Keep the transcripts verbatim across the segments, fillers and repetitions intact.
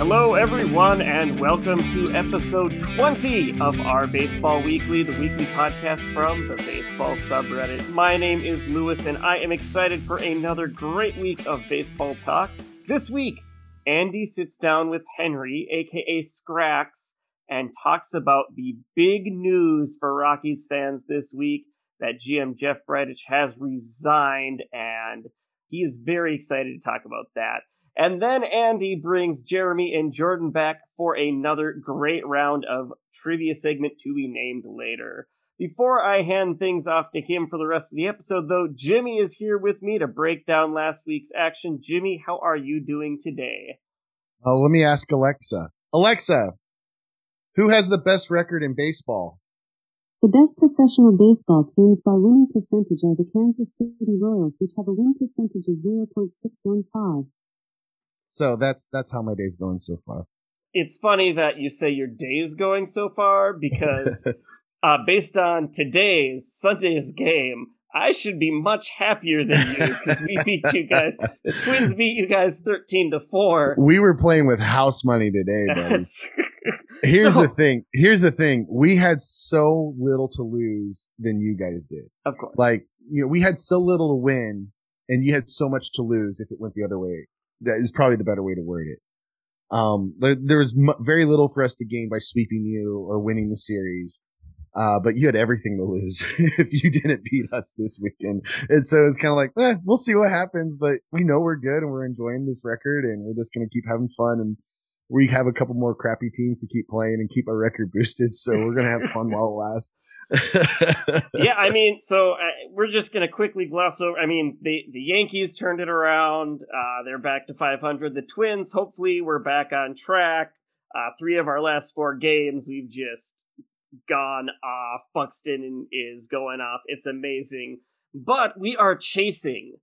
Hello, everyone, and welcome to episode twenty of our Baseball Weekly, the weekly podcast from the Baseball Subreddit. My name is Lewis, and I am excited for another great week of baseball talk. This week, Andy sits down with Henry, a k a. Scrax, and talks about the big news for Rockies fans this week that G M Jeff Bridich has resigned, and he is very excited to talk about that. And then Andy brings Jeremy and Jordan back for another great round of trivia segment to be named later. Before I hand things off to him for the rest of the episode, though, Jimmy is here with me to break down last week's action. Jimmy, how are you doing today? Oh, let me ask Alexa. Alexa, who has the best record in baseball? The best professional baseball teams by winning percentage are the Kansas City Royals, which have a win percentage of zero point six one five. So that's that's how my day's going so far. It's funny that you say your day's going so far because uh, based on today's, Sunday's game, I should be much happier than you because we beat you guys. The Twins beat you guys thirteen to four. We were playing with house money today, buddy. Here's so, the thing. Here's the thing. We had so little to lose than you guys did. Of course. Like, you know, we had so little to win and you had so much to lose if it went the other way. That is probably the better way to word it. Um, there, there was m- very little for us to gain by sweeping you or winning the series. Uh, but you had everything to lose if you didn't beat us this weekend. And so it's kind of like, eh, we'll see what happens, but we know we're good and we're enjoying this record and we're just going to keep having fun. And we have a couple more crappy teams to keep playing and keep our record boosted. So we're going to have fun while it lasts. yeah, I mean, so uh, we're just going to quickly gloss over. I mean, the, the Yankees turned it around. Uh, they're back to five hundred. The Twins, hopefully, we're back on track. Uh, three of our last four games, we've just gone off. Buxton is going off. It's amazing. But we are chasing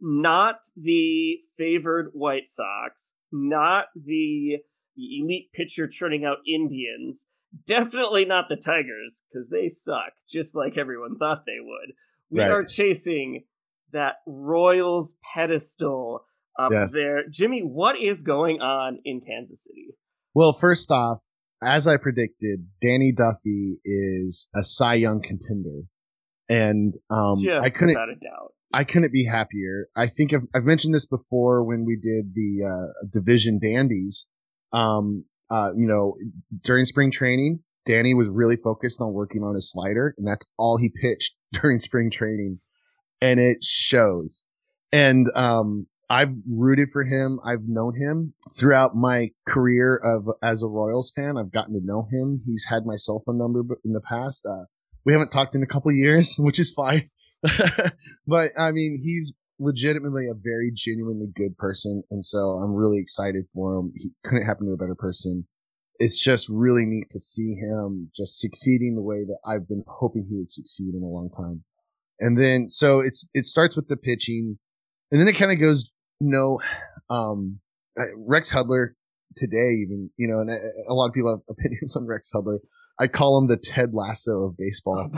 not the favored White Sox, not the, the elite pitcher churning out Indians. Definitely not the Tigers, because they suck, just like everyone thought they would. We right. are chasing that Royals pedestal up yes. there. Jimmy, what is going on in Kansas City? Well, first off, as I predicted, Danny Duffy is a Cy Young contender. And um, just I couldn't, without a doubt. I couldn't be happier. I think I've, I've mentioned this before when we did the uh, Division Dandies. Um Uh, you know, during spring training, Danny was really focused on working on his slider, and that's all he pitched during spring training. And it shows. And um, I've rooted for him. I've known him throughout my career of as a Royals fan. I've gotten to know him. He's had my cell phone number in the past. Uh, we haven't talked in a couple years, which is fine. But, I mean, he's legitimately a very genuinely good person, and so I'm really excited for him. He couldn't happen to a better person. It's just really neat to see him just succeeding the way that I've been hoping he would succeed in a long time. And then so it's it starts with the pitching, and then it kind of goes, you know, um Rex Hudler today, even, you know, and a lot of people have opinions on Rex Hudler. I call him the Ted Lasso of baseball.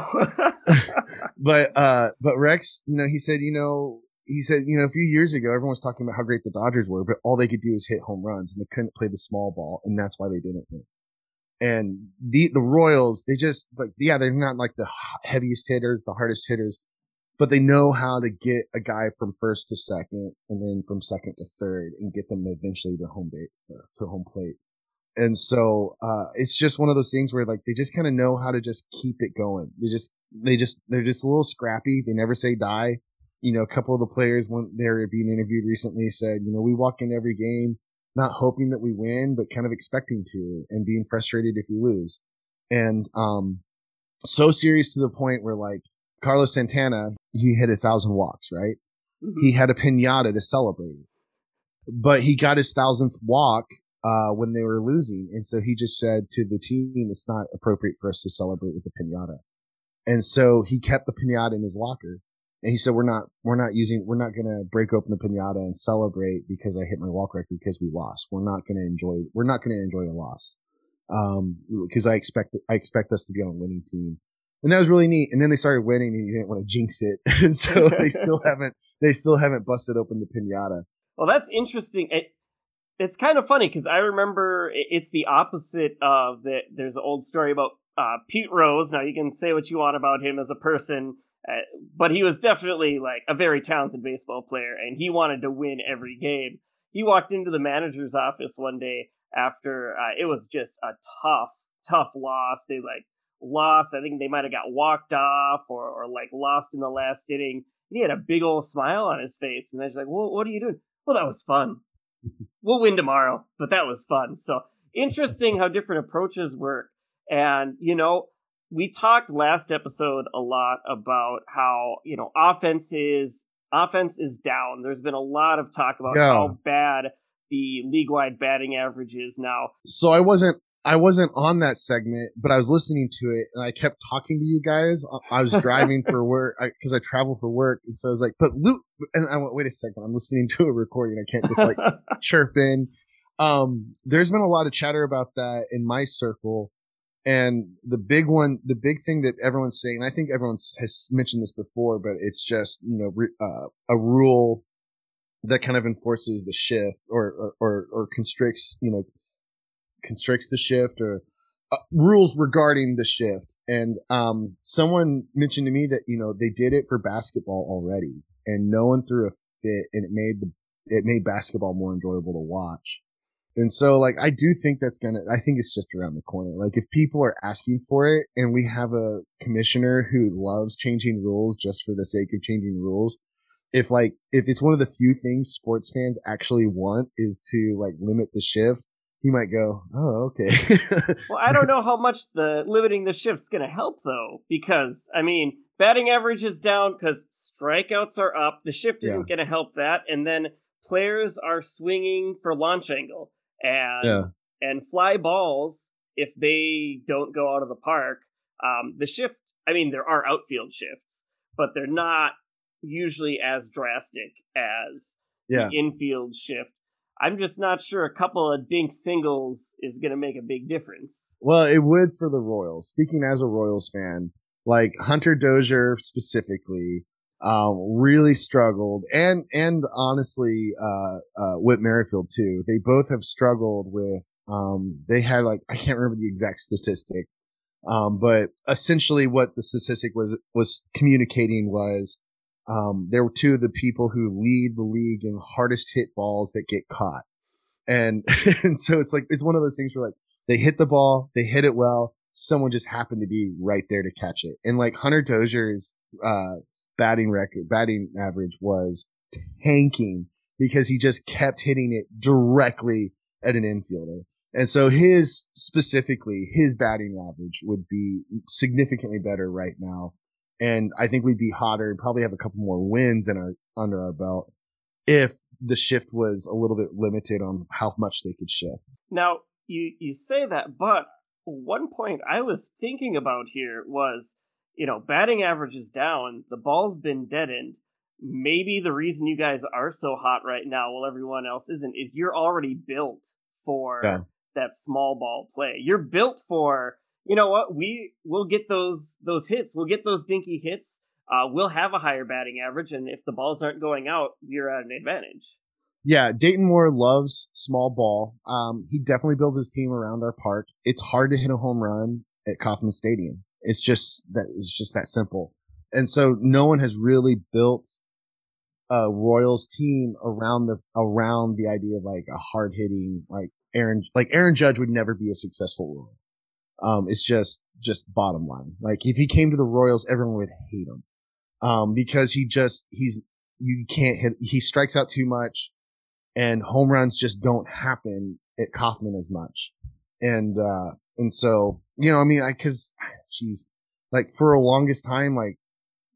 but uh but Rex, you know, he said, you know, He said, you know, a few years ago, everyone was talking about how great the Dodgers were, but all they could do is hit home runs, and they couldn't play the small ball, and that's why they didn't win. And the the Royals, they just, like, yeah, they're not, like, the heaviest hitters, the hardest hitters, but they know how to get a guy from first to second, and then from second to third, and get them eventually to home plate. To home plate. And so uh, it's just one of those things where, like, they just kind of know how to just keep it going. They just, they just, they're just a little scrappy. They never say die. You know, a couple of the players when they were being interviewed recently said, you know, we walk in every game not hoping that we win, but kind of expecting to and being frustrated if we lose. And um, so serious to the point where, like, Carlos Santana, he hit a thousand walks, right? Mm-hmm. He had a piñata to celebrate it. But he got his thousandth walk uh, when they were losing. And so he just said to the team, it's not appropriate for us to celebrate with a piñata. And so he kept the piñata in his locker. And he said, we're not, we're not using, we're not going to break open the piñata and celebrate because I hit my walk record because we lost. We're not going to enjoy, we're not going to enjoy a loss. Um, cause I expect, I expect us to be on a winning team. And that was really neat. And then they started winning and you didn't want to jinx it. And so they still haven't, they still haven't busted open the piñata. Well, that's interesting. It, it's kind of funny because I remember it's the opposite of the. There's an old story about uh, Pete Rose. Now you can say what you want about him as a person, uh, but he was definitely like a very talented baseball player, and he wanted to win every game. He walked into the manager's office one day after uh, it was just a tough, tough loss. They like lost. I think they might have got walked off or, or like lost in the last inning. And he had a big old smile on his face, and they're like, "Well, what are you doing?" Well, that was fun. We'll win tomorrow, but that was fun. So interesting how different approaches work. And, you know, we talked last episode a lot about how, you know, offense is offense is down. There's been a lot of talk about yeah. how bad the league-wide batting average is now. So I wasn't I wasn't on that segment, but I was listening to it, and I kept talking to you guys. I was driving for work because I, I travel for work, and so I was like, "But Luke," and I went, "Wait a second, I'm listening to a recording. I can't just like chirp in." Um, there's been a lot of chatter about that in my circle, and the big one, the big thing that everyone's saying, and I think everyone has mentioned this before, but it's just you know re- uh, a rule that kind of enforces the shift or or or, or constricts you know. constricts the shift or uh, rules regarding the shift. And um, someone mentioned to me that, you know, they did it for basketball already and no one threw a fit, and it made the, it made basketball more enjoyable to watch. And so like, I do think that's going to, I think it's just around the corner. Like if people are asking for it and we have a commissioner who loves changing rules just for the sake of changing rules, if like, if it's one of the few things sports fans actually want is to like limit the shift, he might go, oh, okay. Well, I don't know how much the limiting the shift's going to help, though, because, I mean, batting average is down because strikeouts are up. The shift isn't yeah. going to help that. And then players are swinging for launch angle and yeah. and fly balls if they don't go out of the park. Um, the shift, I mean, there are outfield shifts, but they're not usually as drastic as yeah. the infield shift. I'm just not sure a couple of dink singles is going to make a big difference. Well, it would for the Royals. Speaking as a Royals fan, like Hunter Dozier specifically um, really struggled. And and honestly, uh, uh, Whit Merrifield, too. They both have struggled with um, they had like I can't remember the exact statistic, um, but essentially what the statistic was was communicating was. Um, there were two of the people who lead the league in hardest hit balls that get caught. And, and so it's like, it's one of those things where like they hit the ball, they hit it well. Someone just happened to be right there to catch it. And like Hunter Dozier's, uh, batting record, batting average was tanking because he just kept hitting it directly at an infielder. And so his specifically, his batting average would be significantly better right now. And I think we'd be hotter and probably have a couple more wins in our under our belt if the shift was a little bit limited on how much they could shift. Now, you, you say that, but one point I was thinking about here was, you know, batting average is down. The ball's been deadened. Maybe the reason you guys are so hot right now while everyone else isn't is you're already built for yeah. that small ball play. You're built for... You know what? We will get those those hits. We'll get those dinky hits. Uh, we'll have a higher batting average, and if the balls aren't going out, we're at an advantage. Yeah, Dayton Moore loves small ball. Um, he definitely builds his team around our park. It's hard to hit a home run at Kauffman Stadium. It's just that it's just that simple. And so no one has really built a Royals team around the around the idea of like a hard hitting like Aaron like Aaron Judge would never be a successful Royal. Um, it's just, just bottom line. Like if he came to the Royals, everyone would hate him. Um, because he just, he's, you can't hit, he strikes out too much and home runs just don't happen at Kauffman as much. And, uh, and so, you know, I mean, I, cause geez, like for the longest time, like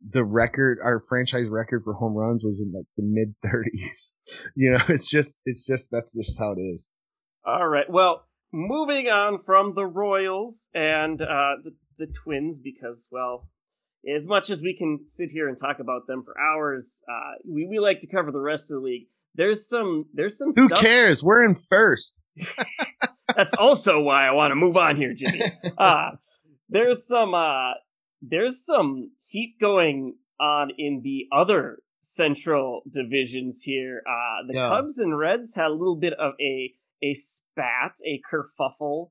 the record, our franchise record for home runs was in like the mid thirties. You know, it's just, it's just, that's just how it is. All right. Well, moving on from the Royals and uh, the, the Twins, because, well, as much as we can sit here and talk about them for hours, uh, we, we like to cover the rest of the league. There's some there's some Who stuff. Who cares? We're in first. That's also why I want to move on here, Jimmy. Uh, there's some uh, there's some heat going on in the other Central divisions here. Uh, the yeah. Cubs and Reds had a little bit of a a spat, a kerfuffle,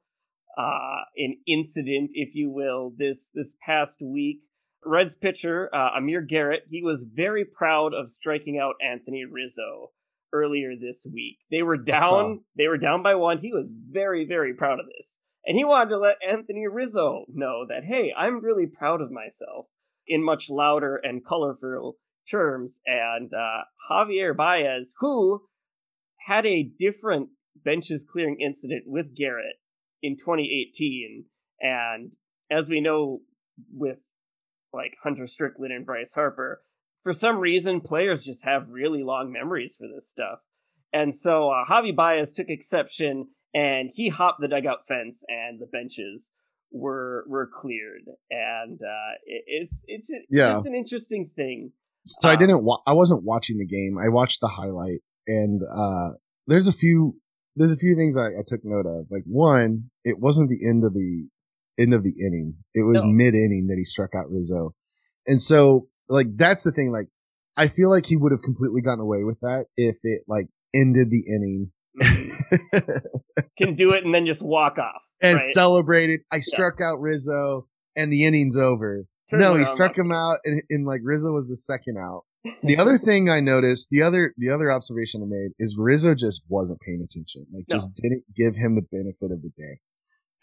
uh, an incident, if you will, this this past week. Reds pitcher uh, Amir Garrett, he was very proud of striking out Anthony Rizzo earlier this week. They were down. They were down by one. He was very, very proud of this. And he wanted to let Anthony Rizzo know that, hey, I'm really proud of myself, in much louder and colorful terms. And uh, Javier Baez, who had a different benches clearing incident with Garrett in twenty eighteen. And as we know with like Hunter Strickland and Bryce Harper, for some reason, players just have really long memories for this stuff. And so uh, Javi Baez took exception, and he hopped the dugout fence, and the benches were were cleared. And uh, it, it's it's yeah. just an interesting thing. So um, I didn't. Wa- I wasn't watching the game. I watched the highlight, and uh, there's a few there's a few things I, I took note of. Like one, it wasn't the end of the end of the inning. It was no. mid inning that he struck out Rizzo, and so. Like, that's the thing. Like, I feel like he would have completely gotten away with that if it, like, ended the inning. Can do it and then just walk off. And right? celebrated. I yeah. struck out Rizzo and the inning's over. Turn no, he struck him out and, and, like, Rizzo was the second out. The other thing I noticed, the other the other observation I made is Rizzo just wasn't paying attention. Like, no. just didn't give him the benefit of the day.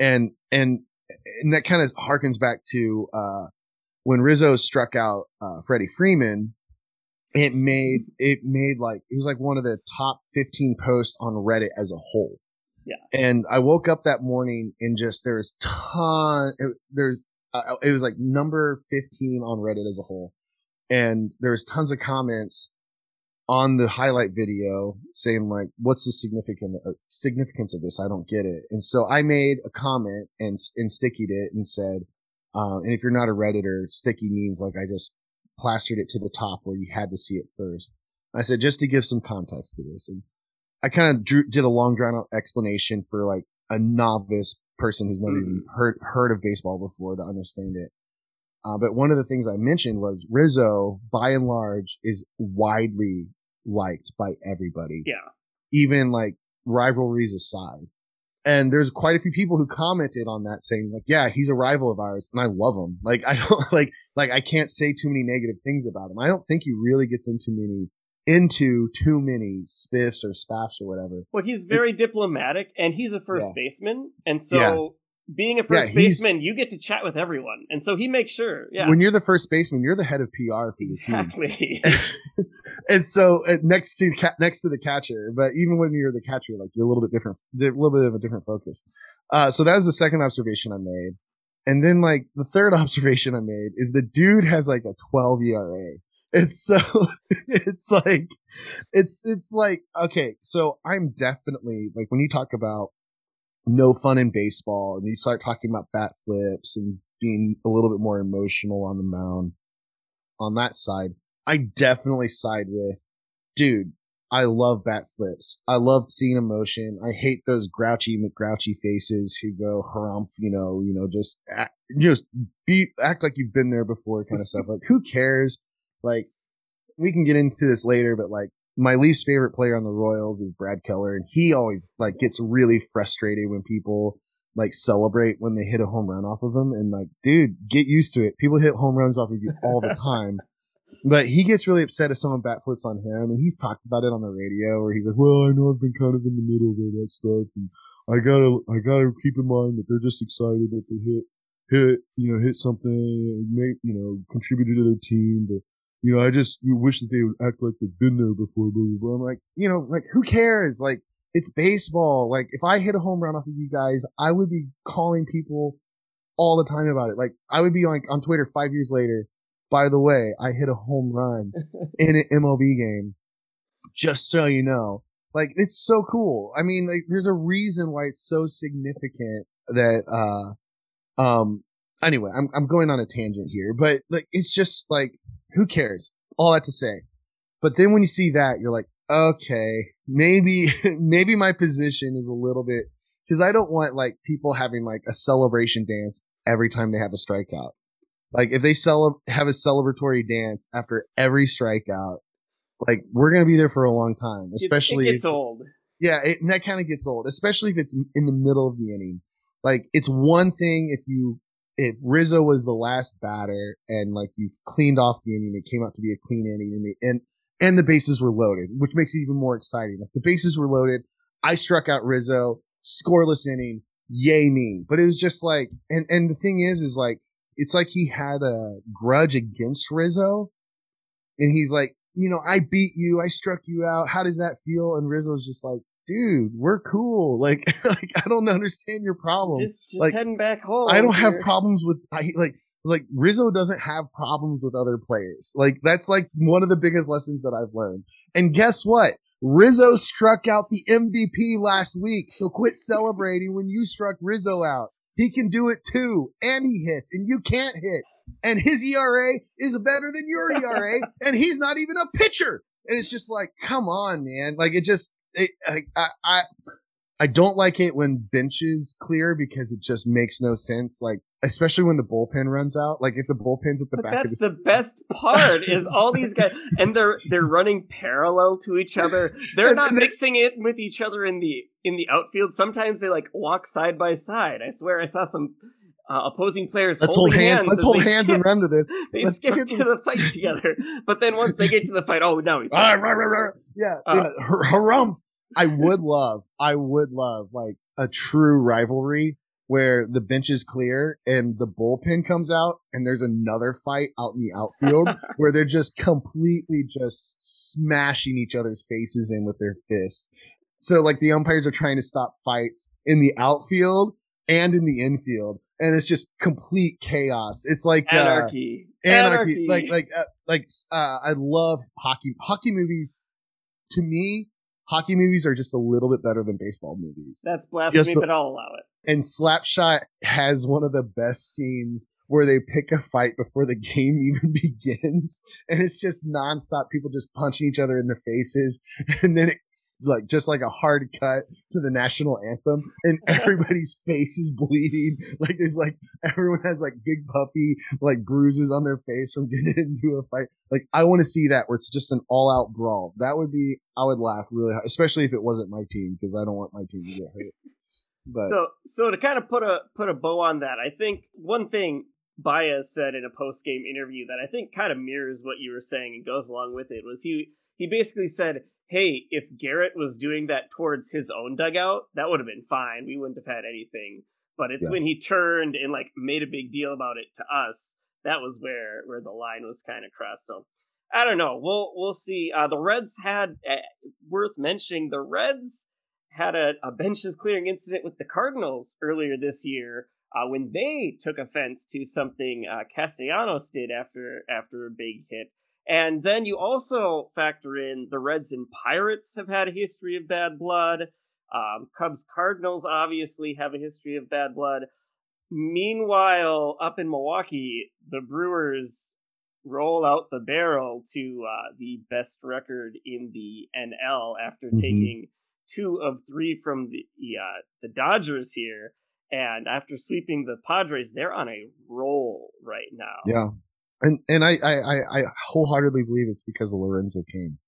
And, and, and that kind of harkens back to, uh, when Rizzo struck out uh, Freddie Freeman, it made it made like it was like one of the top fifteen posts on Reddit as a whole. Yeah. And I woke up that morning and just there was ton. It, there's uh, it was like number fifteen on Reddit as a whole, and there was tons of comments on the highlight video saying like, "What's the significant uh, significance of this? I don't get it." And so I made a comment and and stickied it and said. Um, and if you're not a Redditor, sticky means like I just plastered it to the top where you had to see it first. I said, just to give some context to this. And I kind of drew, did a long drawn out explanation for like a novice person who's never mm-hmm. even heard, heard of baseball before to understand it. Uh, but one of the things I mentioned was Rizzo, by and large, is widely liked by everybody. Yeah. Even like rivalries aside. And there's quite a few people who commented on that saying like, yeah, he's a rival of ours and I love him. Like, I don't like, like, I can't say too many negative things about him. I don't think he really gets into many, into too many spiffs or spaffs or whatever. Well, he's very he, diplomatic and he's a first yeah. baseman. And so yeah. being a first yeah, baseman, you get to chat with everyone. And so he makes sure. Yeah. When you're the first baseman, you're the head of P R for exactly. your team. Exactly. And so uh, next to next to the catcher, but even when you're the catcher, like you're a little bit different, a little bit of a different focus. Uh, so that was the second observation I made, and then like the third observation I made is the dude has like a twelve E R A. It's so it's like it's it's like okay. So I'm definitely like when you talk about no fun in baseball, and you start talking about bat flips and being a little bit more emotional on the mound on that side. I definitely side with, dude, I love bat flips. I love seeing emotion. I hate those grouchy McGrouchy faces who go harumph, you know, you know, just act, just be act like you've been there before kind of stuff. Like, who cares? Like, we can get into this later, but like my least favorite player on the Royals is Brad Keller. And he always like gets really frustrated when people like celebrate when they hit a home run off of him. And like, dude, get used to it. People hit home runs off of you all the time. But he gets really upset if someone bat flips on him, and he's talked about it on the radio where he's like, well, I know I've been kind of in the middle of all that stuff, and I gotta, I gotta keep in mind that they're just excited that they hit, hit, you know, hit something, make, you know, contributed to their team, but, you know, I just wish that they would act like they've been there before, blah, blah, blah. I'm like, you know, like, who cares? Like, it's baseball. Like, if I hit a home run off of you guys, I would be calling people all the time about it. Like, I would be like on Twitter five years later, by the way, I hit a home run in an M L B game, just so you know. Like, it's so cool. I mean, like, there's a reason why it's so significant that, uh, um, anyway, I'm, I'm going on a tangent here, but like, it's just like, who cares? All that to say. But then when you see that, you're like, okay, maybe, maybe my position is a little bit, cause I don't want like people having like a celebration dance every time they have a strikeout. Like if they cel- have a celebratory dance after every strikeout, like we're going to be there for a long time, especially it gets if, old. Yeah, it, and that kind of gets old, especially if it's in the middle of the inning. Like it's one thing if you if Rizzo was the last batter and like you've cleaned off the inning, it came out to be a clean inning, and the and and the bases were loaded, which makes it even more exciting. Like the bases were loaded, I struck out Rizzo, scoreless inning, yay me! But it was just like, and and the thing is, is like it's like he had a grudge against Rizzo, and he's like, you know, I beat you, I struck you out. How does that feel? And Rizzo's just like, dude, we're cool. Like, like I don't understand your problem. Just, just like, heading back home. I don't here. have problems with I like like Rizzo doesn't have problems with other players. Like that's like one of the biggest lessons that I've learned. And guess what? Rizzo struck out the M V P last week. So quit celebrating when you struck Rizzo out. He can do it too. And he hits, and you can't hit. And his E R A is better than your E R A, and he's not even a pitcher. And it's just like, come on, man. Like it just, it, I, I, I don't like it when benches clear because it just makes no sense. Like, especially when the bullpen runs out. Like if the bullpen's at the but back. That's of the, the best part is all these guys, and they're they're running parallel to each other. They're and, not and mixing they, it with each other in the in the outfield. Sometimes they like walk side by side. I swear I saw some. Uh, opposing players let's hold hands, hands let's hold hands skipped. and run to this they let's skip to the fight together, but then once they get to the fight, oh no he's ah, rah, rah, rah. yeah, uh, yeah. harumph I would love I would love like a true rivalry where the bench is clear and the bullpen comes out and there's another fight out in the outfield where they're just completely just smashing each other's faces in with their fists, so like the umpires are trying to stop fights in the outfield and in the infield. And it's just complete chaos. It's like anarchy, uh, anarchy. anarchy. Like, like, uh, like. Uh, I love hockey. Hockey movies, to me, hockey movies are just a little bit better than baseball movies. That's blasphemy, just, but I'll allow it. And Slapshot has one of the best scenes where they pick a fight before the game even begins, and it's just nonstop. People just punching each other in the faces, and then it's like just like a hard cut to the national anthem, and everybody's face is bleeding. Like there's like everyone has like big puffy like bruises on their face from getting into a fight. Like I want to see that where it's just an all-out brawl. That would be I would laugh really hard, especially if it wasn't my team because I don't want my team to get hurt. But. So, so to kind of put a put a bow on that, I think one thing Baez said in a post game interview that I think kind of mirrors what you were saying and goes along with it was he he basically said, "Hey, if Garrett was doing that towards his own dugout, that would have been fine. We wouldn't have had anything. But it's yeah. when he turned and like made a big deal about it to us that was where where the line was kind of crossed." So, I don't know. We'll we'll see. Uh, the Reds had uh, worth mentioning. The Reds. had a, a benches clearing incident with the Cardinals earlier this year uh, when they took offense to something uh, Castellanos did after after a big hit. And then you also factor in the Reds and Pirates have had a history of bad blood. Um, Cubs Cardinals obviously have a history of bad blood. Meanwhile, up in Milwaukee, the Brewers roll out the barrel to uh, the best record in the N L after mm-hmm. taking two of three from the uh, the Dodgers here, and after sweeping the Padres, they're on a roll right now. Yeah, and and I I, I wholeheartedly believe it's because of Lorenzo Cain.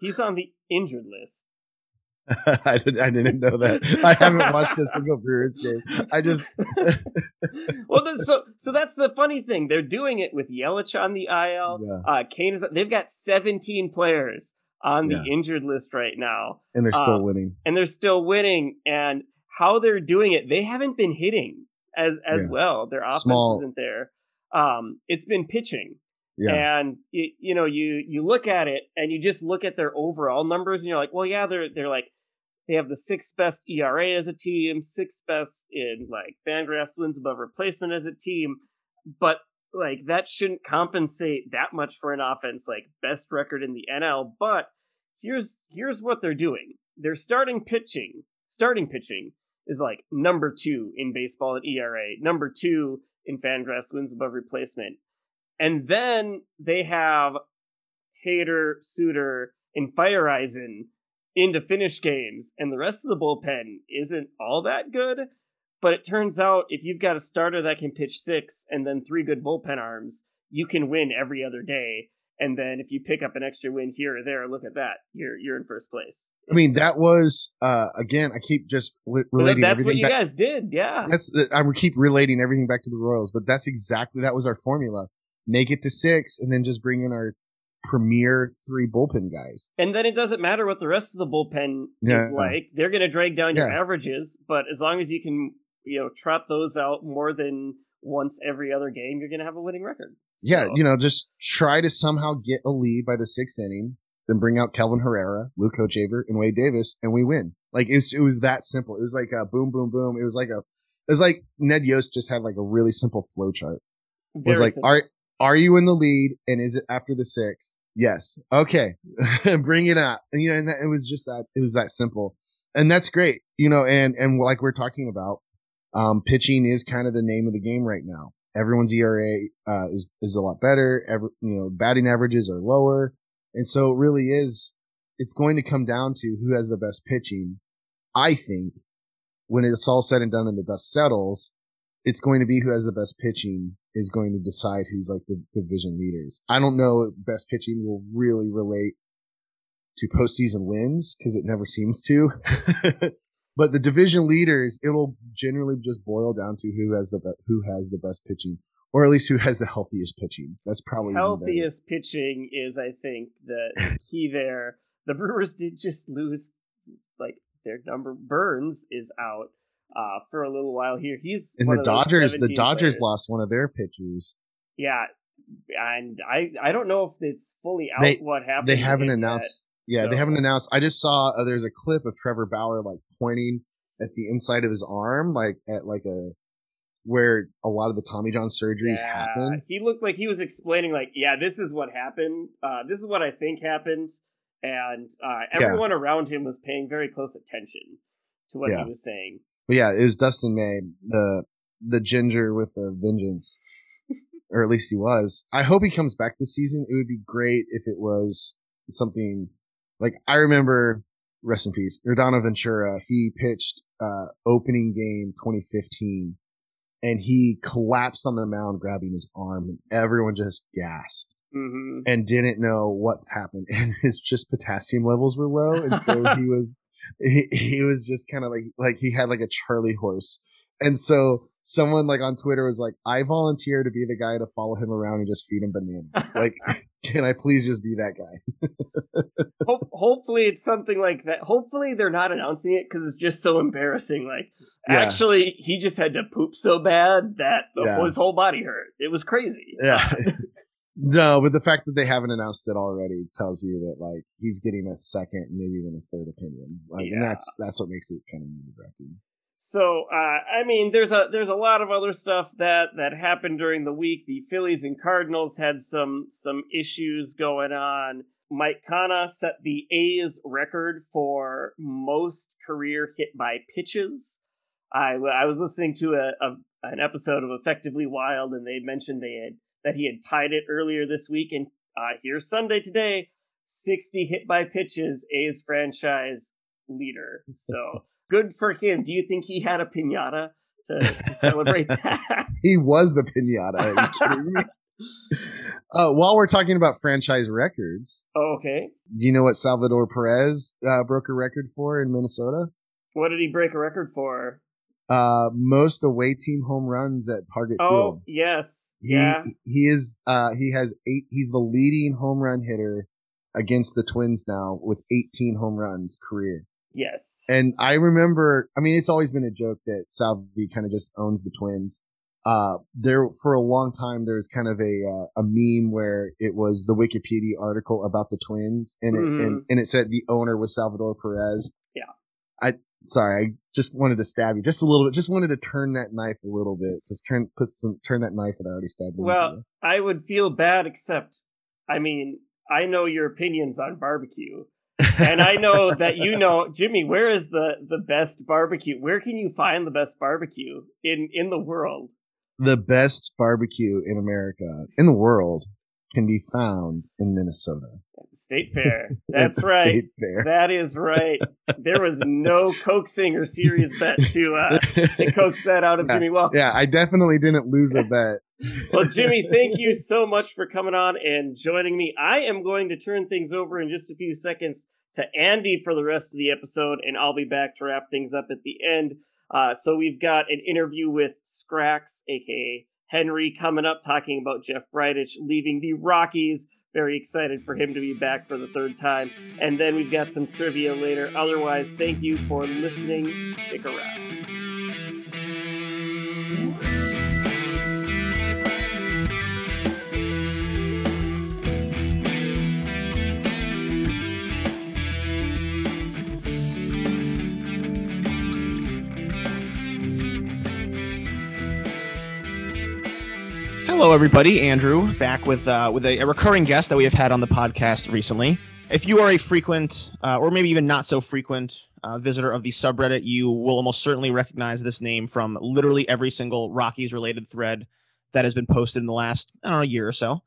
He's on the injured list. I didn't I didn't know that. I haven't watched a single Brewers game. I just well, so so that's the funny thing. They're doing it with Yelich on the I L. Yeah. Uh, Cain is. They've got seventeen players on the yeah. injured list right now. And they're still um, winning. And they're still winning. And how they're doing it, they haven't been hitting as as yeah. well. Their offense Small. isn't there. Um, it's been pitching. Yeah. And, it, you know, you you look at it and you just look at their overall numbers and you're like, well, yeah, they're they're like, they have the sixth best E R A as a team, sixth best in, like, Fangraphs wins above replacement as a team. But, like, that shouldn't compensate that much for an offense, like, best record in the N L. But Here's here's what they're doing. They're starting pitching. Starting pitching is like number two in baseball at E R A, number two in Fangraphs wins above replacement. And then they have Hader, Suter, and Fireisen into finish games, and the rest of the bullpen isn't all that good. But it turns out if you've got a starter that can pitch six and then three good bullpen arms, you can win every other day. And then if you pick up an extra win here or there, look at that, you're you're in first place. It's, I mean, that was, uh, again, I keep just li- relating that's everything. That's what you back- guys did, yeah. That's the, I would keep relating everything back to the Royals, but that's exactly, that was our formula. Make it to six, and then just bring in our premier three bullpen guys. And then it doesn't matter what the rest of the bullpen yeah, is like. Yeah. They're going to drag down yeah. your averages, but as long as you can, you know, trot those out more than once every other game, you're going to have a winning record. So. Yeah, you know, just try to somehow get a lead by the sixth inning, then bring out Kelvin Herrera, Luke Hochaver, and Wade Davis, and we win. Like, it was, it was that simple. It was like a boom, boom, boom. It was like a, it was like Ned Yost just had like a really simple flow chart. It was Very like, simple. are are you in the lead, and is it after the sixth? Yes. Okay, bring it out. And you know, and that, it was just that. It was that simple, and that's great. You know, and and like we're talking about, um, pitching is kind of the name of the game right now. Everyone's E R A uh, is is a lot better. Every, you know, batting averages are lower, and so it really is. It's going to come down to who has the best pitching. I think when it's all said and done and the dust settles, it's going to be who has the best pitching is going to decide who's like the division leaders. I don't know if best pitching will really relate to postseason wins because it never seems to. But the division leaders, it'll generally just boil down to who has the be- who has the best pitching, or at least who has the healthiest pitching. That's probably healthiest pitching is, I think, the key there. The Brewers did just lose, like their number Burns is out uh, for a little while here. He's in the Dodgers. The Dodgers players. Lost one of their pitchers. Yeah, and I I don't know if it's fully out they, what happened. They haven't announced. Yet. Yeah, so. They haven't announced. I just saw uh, there's a clip of Trevor Bauer like pointing at the inside of his arm, like at like a where a lot of the Tommy John surgeries yeah. happen. He looked like he was explaining, like, yeah, this is what happened. Uh, this is what I think happened, and uh, everyone yeah. around him was paying very close attention to what yeah. he was saying. But yeah, it was Dustin May, the the ginger with the vengeance, or at least he was. I hope he comes back this season. It would be great if it was something. Like, I remember, rest in peace, Rodano Ventura, he pitched uh, opening game twenty fifteen, and he collapsed on the mound grabbing his arm, and everyone just gasped mm-hmm. and didn't know what happened. And his just potassium levels were low, and so he was he, he was just kind of like, like he had like a Charlie horse. And so someone like on Twitter was like, I volunteer to be the guy to follow him around and just feed him bananas. Like, can I please just be that guy? Ho- hopefully it's something like that. Hopefully they're not announcing it because it's just so embarrassing. Like, yeah. actually, he just had to poop so bad that the, yeah. his whole body hurt. It was crazy. Yeah. No, but the fact that they haven't announced it already tells you that, like, he's getting a second, maybe even a third opinion. Like, yeah. And that's that's what makes it kind of nerve-wracking. So, uh, I mean, there's a there's a lot of other stuff that, that happened during the week. The Phillies and Cardinals had some some issues going on. Mike Kana set the A's record for most career hit by pitches. I, I was listening to a, a an episode of Effectively Wild, and they mentioned they had that he had tied it earlier this week. And uh, here's Sunday today, sixty hit by pitches, A's franchise leader. So. Good for him. Do you think he had a piñata to, to celebrate that? He was the piñata. Are you kidding me? Uh, while we're talking about franchise records. Oh, okay. Do you know what Salvador Perez uh, broke a record for in Minnesota? What did he break a record for? Uh, most away team home runs at Target oh, Field. Oh, yes. He, yeah. He is. Uh, he has eight. He's the leading home run hitter against the Twins now with eighteen home runs career. Yes. And I remember, I mean, it's always been a joke that Salvi kind of just owns the Twins. Uh, there for a long time, there was kind of a, uh, a meme where it was the Wikipedia article about the Twins and it, mm-hmm. and, and it said the owner was Salvador Perez. Yeah. I, sorry, I just wanted to stab you just a little bit, just wanted to turn that knife a little bit, just turn, put some, turn that knife that I already stabbed. Well, into. I would feel bad, except, I mean, I know your opinions on barbecue. And I know that you know, Jimmy, where is the, the best barbecue? Where can you find the best barbecue in, in the world? The best barbecue in America, in the world, can be found in Minnesota. At the State Fair. That's right. State Fair. That is right. There was no coaxing or serious bet to uh, to coax that out of yeah, Jimmy Well. Yeah, I definitely didn't lose a bet Well, Jimmy, thank you so much for coming on and joining me. I am going to turn things over in just a few seconds to Andy for the rest of the episode, and I'll be back to wrap things up at the end. Uh, so we've got an interview with Scrax, a k a. Henry, coming up, talking about Jeff Bridich leaving the Rockies. Very excited for him to be back for the third time. And then we've got some trivia later. Otherwise, thank you for listening. Stick around. Hello, everybody. Andrew, back with uh, with a, a recurring guest that we have had on the podcast recently. If you are a frequent uh, or maybe even not so frequent uh, visitor of the subreddit, you will almost certainly recognize this name from literally every single Rockies-related thread that has been posted in the last, I don't know, year or so.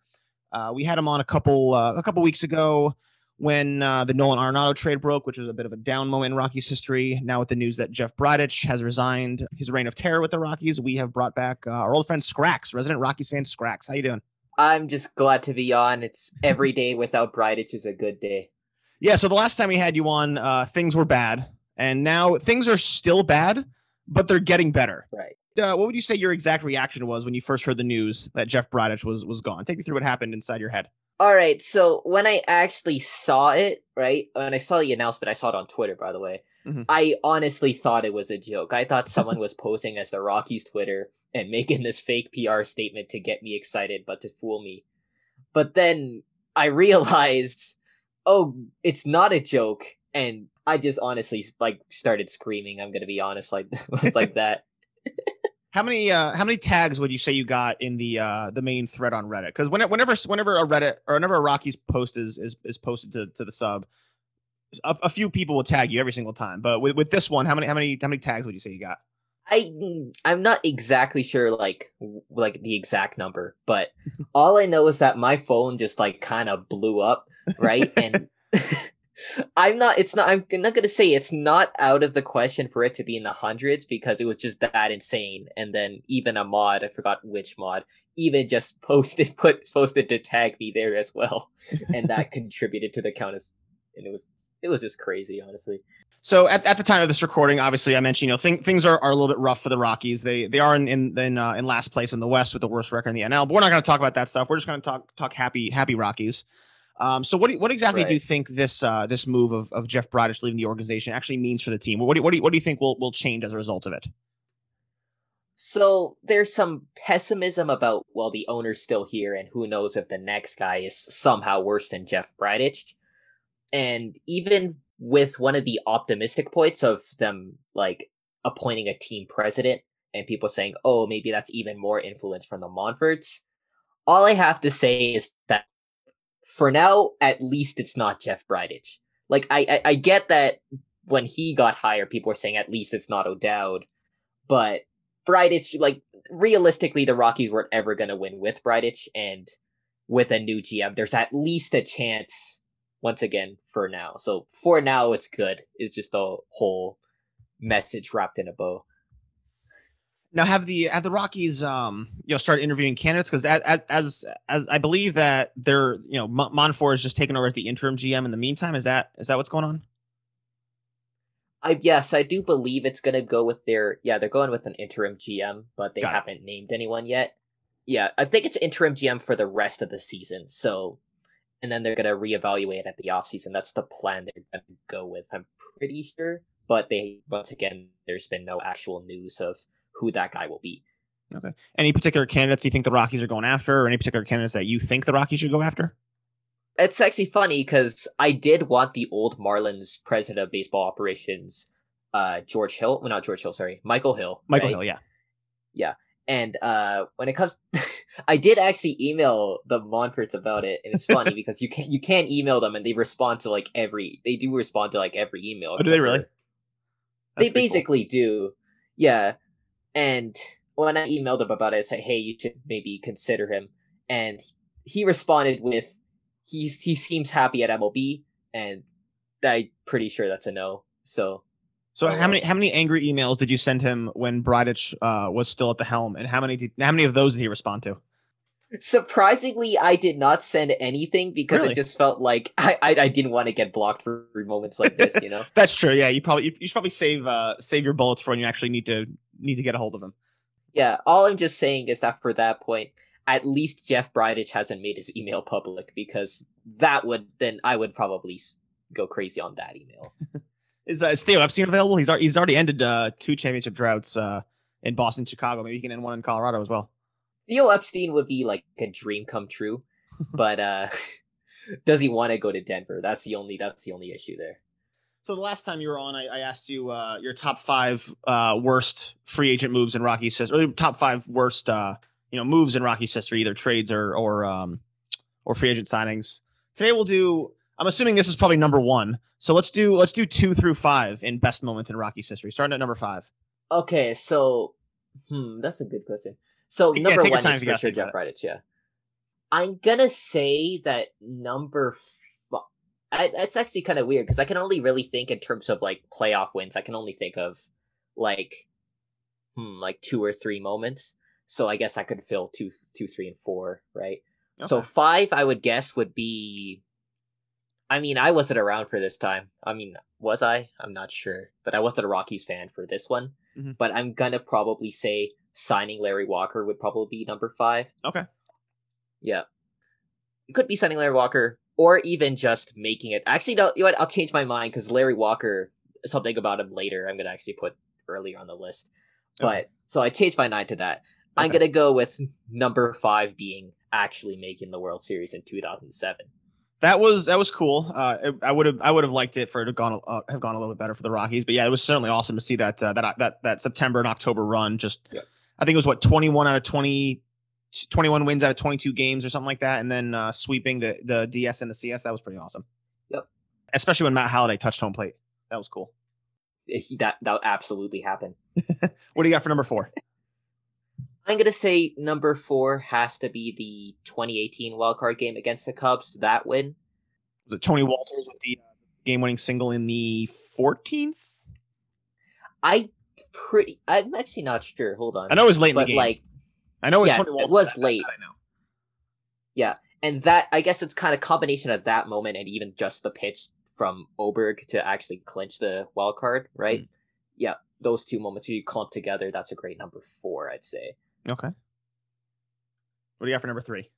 Uh, we had him on a couple uh, a couple weeks ago when uh, the Nolan Arenado trade broke, which was a bit of a down moment in Rockies history. Now with the news that Jeff Bridich has resigned his reign of terror with the Rockies, we have brought back uh, our old friend Scrax, resident Rockies fan Scrax. How you doing? I'm just glad to be on. It's every day without Bridich is a good day. Yeah, so the last time we had you on, uh, things were bad. And now things are still bad, but they're getting better. Right. Uh, what would you say your exact reaction was when you first heard the news that Jeff Bridich was was gone? Take me through what happened inside your head. All right, so when I actually saw it, right, when I saw the announcement, I saw it on Twitter, by the way, mm-hmm. I honestly thought it was a joke. I thought someone was posing as the Rockies Twitter and making this fake P R statement to get me excited, but to fool me. But then I realized, oh, it's not a joke. And I just honestly, like, started screaming. I'm going to be honest, like, like that. How many uh, how many tags would you say you got in the uh, the main thread on Reddit? Because whenever whenever whenever a Reddit or whenever a Rockies post is is, is posted to, to the sub, a, a few people will tag you every single time. But with, with this one, how many how many how many tags would you say you got? I I'm not exactly sure, like like the exact number, but all I know is that my phone just like kind of blew up, right? And I'm not, it's not, I'm not going to say it's not out of the question for it to be in the hundreds because it was just that insane. And then even a mod, I forgot which mod, even just posted, put, posted to tag me there as well. And that contributed to the count. As, and it was, it was just crazy, honestly. So at, at the time of this recording, obviously I mentioned, you know, thing, things are, are a little bit rough for the Rockies. They, they are in, in, in, uh, in last place in the West with the worst record in the N L, but we're not going to talk about that stuff. We're just going to talk, talk happy, happy Rockies. Um, so what do you, what exactly right. do you think this uh, this move of, of Jeff Bridich leaving the organization actually means for the team? What do you, what do you, what do you think will will change as a result of it? So there's some pessimism about, well, the owner's still here, and who knows if the next guy is somehow worse than Jeff Bridich. And even with one of the optimistic points of them like appointing a team president and people saying, oh, maybe that's even more influence from the Montforts. All I have to say is that, for now, at least it's not Jeff Bridich. Like, I, I, I get that when he got hired, people were saying at least it's not O'Dowd. But Bridich, like, realistically, the Rockies weren't ever going to win with Bridich. And with a new G M, there's at least a chance, once again, for now. So for now, it's good. It's just a whole message wrapped in a bow. Now, have the have the Rockies, um, you know, start interviewing candidates? Because as, as as I believe that they're, you know, Monfort is just taking over as the interim G M in the meantime. Is that is that what's going on? I yes, I do believe it's going to go with their yeah. They're going with an interim G M, but they Got haven't it. named anyone yet. Yeah, I think it's interim G M for the rest of the season. So, and then they're going to reevaluate at the offseason. That's the plan they're going to go with. I'm pretty sure, but they once again, there's been no actual news of who that guy will be. Okay. Any particular candidates you think the Rockies are going after, or any particular candidates that you think the Rockies should go after? It's actually funny because I did want the old Marlins president of baseball operations, uh, George Hill. Well, not George Hill, sorry. Michael Hill. Michael right? Hill, yeah. Yeah. And uh, when it comes, I did actually email the Montforts about it. And it's funny because you can't, you can't email them and they respond to like every, they do respond to like every email. Oh, do they really? That's they basically cool. do. Yeah. And when I emailed him about it, I said, hey, you should maybe consider him. And he responded with, he's, he seems happy at M L B. And I'm pretty sure that's a no. So So how many how many angry emails did you send him when Bridich uh, was still at the helm, and how many did, how many of those did he respond to? Surprisingly, I did not send anything because really? It just felt like I, I I didn't want to get blocked for moments like this, you know. That's true. Yeah, you probably you, you should probably save uh, save your bullets for when you actually need to need to get a hold of him. Yeah, all I'm just saying is that for that point, at least Jeff Bridich hasn't made his email public, because that would then I would probably go crazy on that email. Is, uh, is Theo Epstein available? He's, he's already ended uh, two championship droughts uh, in Boston, Chicago. Maybe he can end one in Colorado as well. Theo Epstein would be like a dream come true, but uh, does he want to go to Denver? That's the only that's the only issue there. So the last time you were on, I, I asked you uh, your top five uh, worst free agent moves in Rockies history, or top five worst uh, you know moves in Rockies history, either trades or or um, or free agent signings. Today we'll do. I'm assuming this is probably number one. So let's do let's do two through five in best moments in Rockies history. Starting at number five. Okay, so hmm, that's a good question. So yeah, number one is for sure Jeff Bridich. Yeah, I'm gonna say that number five. I, that's actually kind of weird because I can only really think in terms of like playoff wins. I can only think of like hmm, like two or three moments. So I guess I could fill two, two, three, and four, right? Okay. So five, I would guess, would be. I mean, I wasn't around for this time. I mean, was I? I'm not sure. But I wasn't a Rockies fan for this one. Mm-hmm. But I'm going to probably say signing Larry Walker would probably be number five. Okay. Yeah. It could be signing Larry Walker or even just making it. Actually, no, you know what? I'll change my mind because Larry Walker, something about him later, I'm going to actually put earlier on the list. Okay. But so I changed my mind to that. Okay. I'm going to go with number five being actually making the World Series in two thousand seven. That was that was cool. Uh, I would have I would have liked it for it to have gone uh, have gone a little bit better for the Rockies, but yeah, it was certainly awesome to see that uh, that that that September and October run. Just yeah. I think it was what twenty-one out of twenty, twenty-one wins out of twenty-two games or something like that, and then uh, sweeping the the D S and the C S. That was pretty awesome. Yep. Especially when Matt Holliday touched home plate. That was cool. He, that that absolutely happened. What do you got for number four? I'm gonna say number four has to be the twenty eighteen wildcard game against the Cubs. That win was it Tony Walters with the game-winning single in the fourteenth. I pretty. I'm actually not sure. Hold on. I know it was late in the game. Like, I know it was yeah, Tony Walters. It was that, late. That I know. Yeah, and that I guess it's kind of a combination of that moment and even just the pitch from Oberg to actually clinch the wildcard. Right? Mm. Yeah, those two moments you clump together. That's a great number four, I'd say. Okay. What do you got for number three?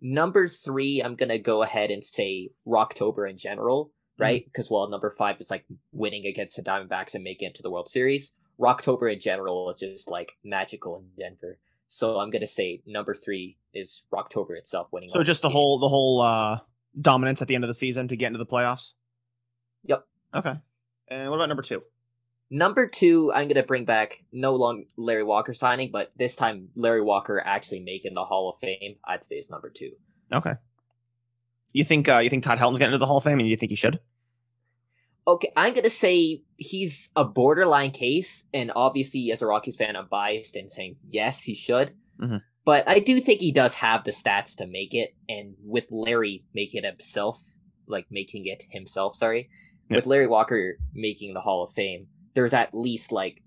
Number three, I'm going to go ahead and say Rocktober in general, right? Because mm-hmm. while number five is like winning against the Diamondbacks and making it to the World Series, Rocktober in general is just like magical in Denver. So I'm going to say number three is Rocktober itself winning. So just the, the whole the whole uh, dominance at the end of the season to get into the playoffs? Yep. Okay. And what about number two? Number two, I'm going to bring back no long Larry Walker signing, but this time Larry Walker actually making the Hall of Fame. I'd say it's number two. Okay. You think uh, you think Todd Helton's getting into the Hall of Fame, and you think he should? Okay, I'm going to say he's a borderline case, and obviously as a Rockies fan, I'm biased in saying yes, he should. Mm-hmm. But I do think he does have the stats to make it, and with Larry making it himself, like making it himself, sorry, yep. with Larry Walker making the Hall of Fame, there's at least like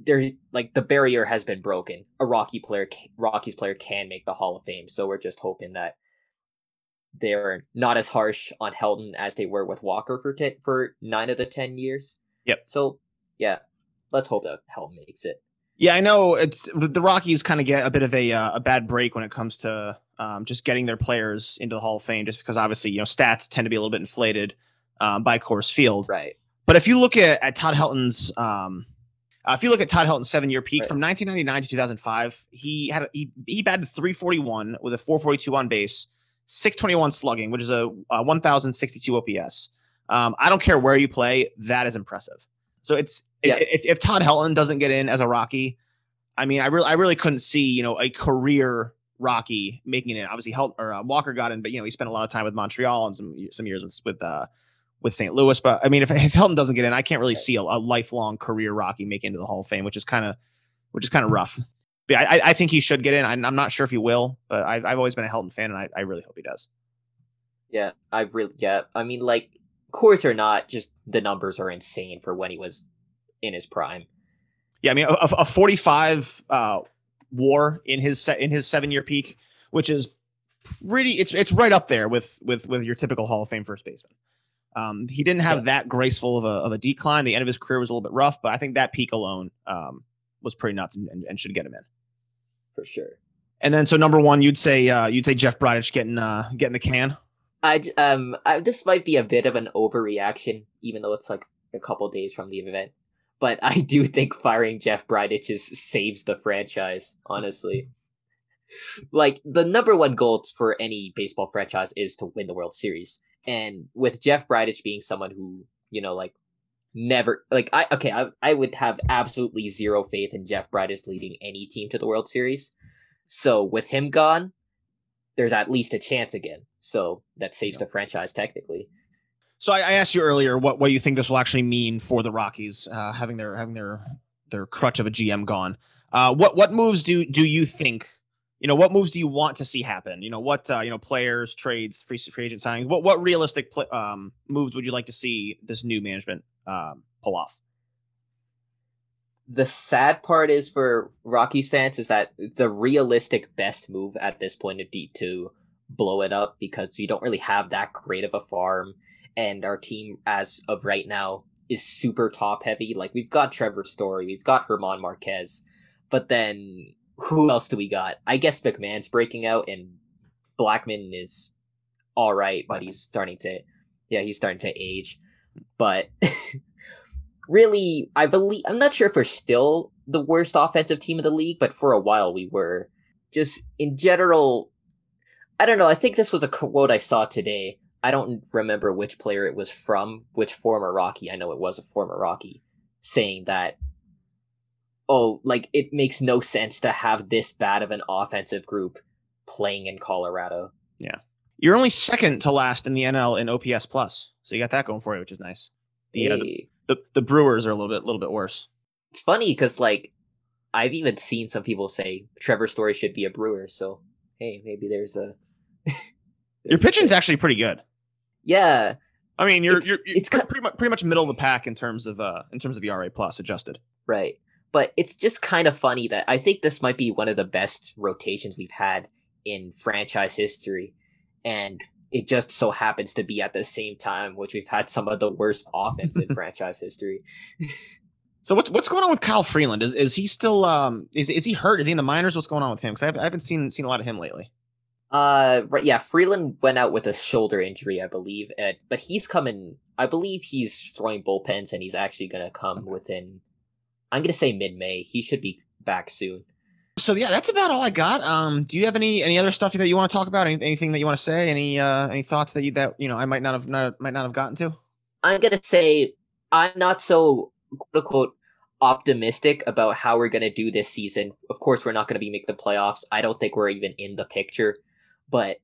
there like the barrier has been broken. A Rocky player, Rockies player can make the Hall of Fame. So we're just hoping that they're not as harsh on Helton as they were with Walker for ten, for nine of the ten years. Yep. So yeah, let's hope that Helton makes it. Yeah, I know it's the Rockies kind of get a bit of a uh, a bad break when it comes to um, just getting their players into the Hall of Fame, just because obviously you know stats tend to be a little bit inflated um, by Coors Field, right? But if you look at, at Todd Helton's, um, uh, if you look at Todd Helton's seven-year peak right. from nineteen ninety-nine to two thousand five, he had a, he he batted three forty-one with a four forty-two on base, six twenty-one slugging, which is a, a one thousand sixty-two O P S. Um, I don't care where you play, that is impressive. So it's yeah. if, if Todd Helton doesn't get in as a Rocky, I mean, I really I really couldn't see you know a career Rocky making it. Obviously, Helton or uh, Walker got in, but you know he spent a lot of time with Montreal and some some years with with. Uh, with Saint Louis. But I mean, if, if Helton doesn't get in, I can't really see a, a lifelong career Rocky make it into the Hall of Fame, which is kind of, which is kind of rough. But I, I think he should get in. I'm not sure if he will, but I've, I've always been a Helton fan and I, I really hope he does. Yeah. I really, yeah. I mean, like course or not, just the numbers are insane for when he was in his prime. Yeah, I mean, a, a forty-five uh, war in his se- in his seven year peak, which is pretty. It's it's right up there with with with your typical Hall of Fame first baseman. Um, he didn't have yeah. that graceful of a of a decline. The end of his career was a little bit rough, but I think that peak alone um, was pretty nuts and, and, and should get him in for sure. And then, so number one, you'd say uh, you'd say Jeff Bridich getting uh, getting the can. I um I, this might be a bit of an overreaction, even though it's like a couple days from the event. But I do think firing Jeff Bridich just saves the franchise, honestly. Like, the number one goal for any baseball franchise is to win the World Series. And with Jeff Bridich being someone who, you know, like, never... Like, I okay, I, I would have absolutely zero faith in Jeff Bridich leading any team to the World Series. So with him gone, there's at least a chance again. So that saves yeah. the franchise, technically. So I, I asked you earlier what, what you think this will actually mean for the Rockies, uh, having their having their their crutch of a G M gone. Uh, what what moves do do you think? You know, what moves do you want to see happen? You know, what uh, you know, players, trades, free free agent signings. What what realistic pl- um, moves would you like to see this new management um, pull off? The sad part is for Rockies fans is that the realistic best move at this point would be to blow it up, because you don't really have that great of a farm. And our team, as of right now, is super top-heavy. Like, we've got Trevor Story, we've got Germán Marquez, but then who else do we got? I guess McMahon's breaking out, and Blackmon is all right, but he's starting to, yeah, he's starting to age. But really, I believe I'm not sure if we're still the worst offensive team in the league, but for a while we were. Just in general, I don't know. I think this was a quote I saw today. I don't remember which player it was from, which former Rocky. I know it was a former Rocky, saying that, oh, like, it makes no sense to have this bad of an offensive group playing in Colorado. Yeah. You're only second to last in the N L in O P S plus. So you got that going for you, which is nice. The, hey. uh, the, the, the Brewers are a little bit, little bit worse. It's funny because, like, I've even seen some people say Trevor Story should be a Brewer. So, hey, maybe there's a... there's Your pitching's a actually pretty good. Yeah, I mean, you're it's, you're, you're it's pretty, pretty much pretty much middle of the pack in terms of uh in terms of E R A plus adjusted. Right, but it's just kind of funny that I think this might be one of the best rotations we've had in franchise history, and it just so happens to be at the same time which we've had some of the worst offense in franchise history. So what's what's going on with Kyle Freeland? Is is he still um is is he hurt? Is he in the minors? What's going on with him? Because I, I haven't seen seen a lot of him lately. Uh, right, yeah, Freeland went out with a shoulder injury, I believe, and, but he's coming, I believe he's throwing bullpens, and he's actually going to come within, I'm going to say mid-May. He should be back soon. So, yeah, that's about all I got. Um, do you have any, any other stuff that you want to talk about? Any, anything that you want to say? Any, uh, any thoughts that you, that, you know, I might not have, not, might not have gotten to? I'm going to say I'm not so, quote unquote, optimistic about how we're going to do this season. Of course, we're not going to be make the playoffs. I don't think we're even in the picture. But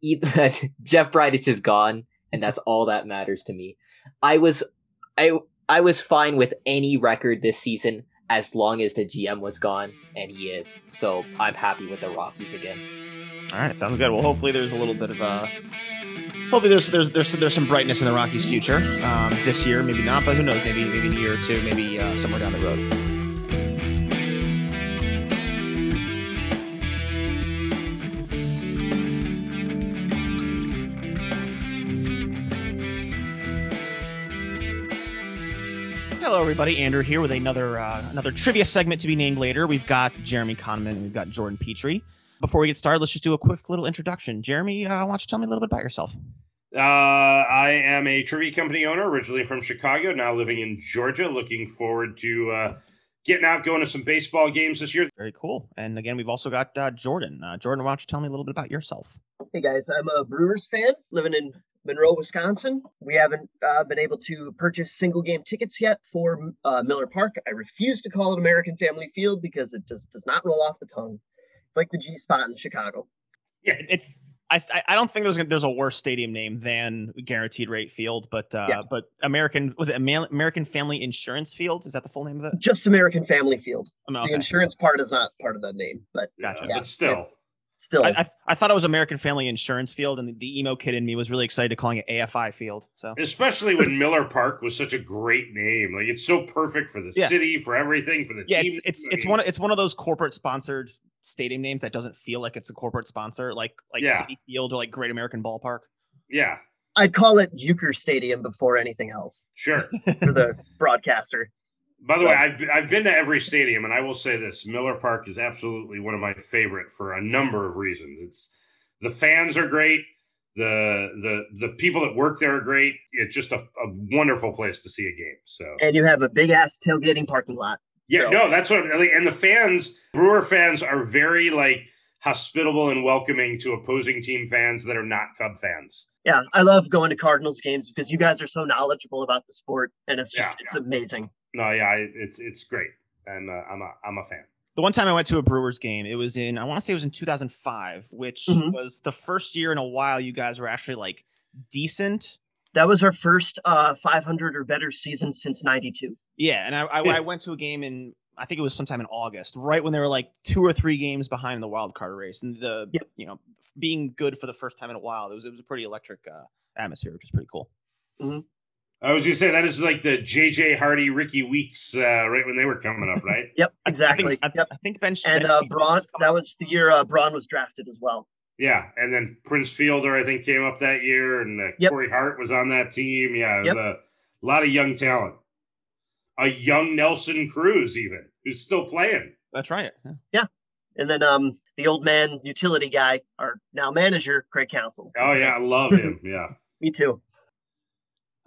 even, Jeff Bridich is gone, and that's all that matters to me. I was, I I was fine with any record this season as long as the G M was gone, and he is. So I'm happy with the Rockies again. All right, sounds good. Well, hopefully there's a little bit of uh, hopefully there's there's there's there's some brightness in the Rockies' future um, this year. Maybe not, but who knows? Maybe maybe a year or two, maybe uh, somewhere down the road. Hello, everybody. Andrew here with another uh, another trivia segment to be named later. We've got Jeremy Kahneman and we've got Jordan Petrie. Before we get started, let's just do a quick little introduction. Jeremy, uh, why don't you tell me a little bit about yourself? Uh, I am a trivia company owner, originally from Chicago, now living in Georgia. Looking forward to uh, getting out, going to some baseball games this year. Very cool. And again, we've also got uh, Jordan. Uh, Jordan, why don't you tell me a little bit about yourself? Hey, guys. I'm a Brewers fan living in Monroe, Wisconsin. We haven't uh, been able to purchase single game tickets yet for uh, Miller Park. I refuse to call it American Family Field because it just does not roll off the tongue. It's like the G Spot in Chicago. Yeah, it's. I, I don't think there's there's a worse stadium name than Guaranteed Rate Field, but uh, yeah. but American was it American Family Insurance Field? Is that the full name of it? Just American Family Field. Oh, okay. The insurance part is not part of the name, but gotcha. Yeah, but still. still. I, I, I thought it was American Family Insurance Field, and the, the emo kid in me was really excited to calling it A F I Field. So especially when Miller Park was such a great name, like it's so perfect for the yeah. city, for everything, for the yeah, team. It's it's, it's one it's one of those corporate sponsored stadium names that doesn't feel like it's a corporate sponsor, like like yeah. City Field or like Great American Ballpark. Yeah, I'd call it Euchre Stadium before anything else. Sure, for the broadcaster. By the so. way, I've I've been to every stadium, and I will say this: Miller Park is absolutely one of my favorite for a number of reasons. It's the fans are great, the the the people that work there are great. It's just a, a wonderful place to see a game. So, and you have a big ass tailgating parking lot. Yeah, so. no, that's what. And the fans, Brewer fans, are very like hospitable and welcoming to opposing team fans that are not Cub fans. Yeah, I love going to Cardinals games because you guys are so knowledgeable about the sport, and it's just yeah, it's yeah. amazing. No, yeah, it's it's great, and uh, I'm a I'm a fan. The one time I went to a Brewers game, it was in I want to say it was in two thousand five, which mm-hmm. was the first year in a while you guys were actually like decent. That was our first uh, five hundred or better season since ninety-two. Yeah, and I, I, yeah. I went to a game in I think it was sometime in August, right when they were like two or three games behind the wild card race, and the yep. you know being good for the first time in a while, it was it was a pretty electric uh, atmosphere, which was pretty cool. Mm-hmm. I was going to say, that is like the J J. Hardy, Ricky Weeks, uh, right when they were coming up, right? yep, exactly. I think, yep. I think Ben and uh, Braun, that was the year uh, Braun was drafted as well. Yeah, and then Prince Fielder, I think, came up that year, and uh, yep. Corey Hart was on that team. Yeah, yep. a lot of young talent. A young Nelson Cruz, even, who's still playing. That's right. Yeah, yeah. And then um, the old man utility guy, our now manager, Craig Counsell. Oh, yeah, I love him, yeah. Me too.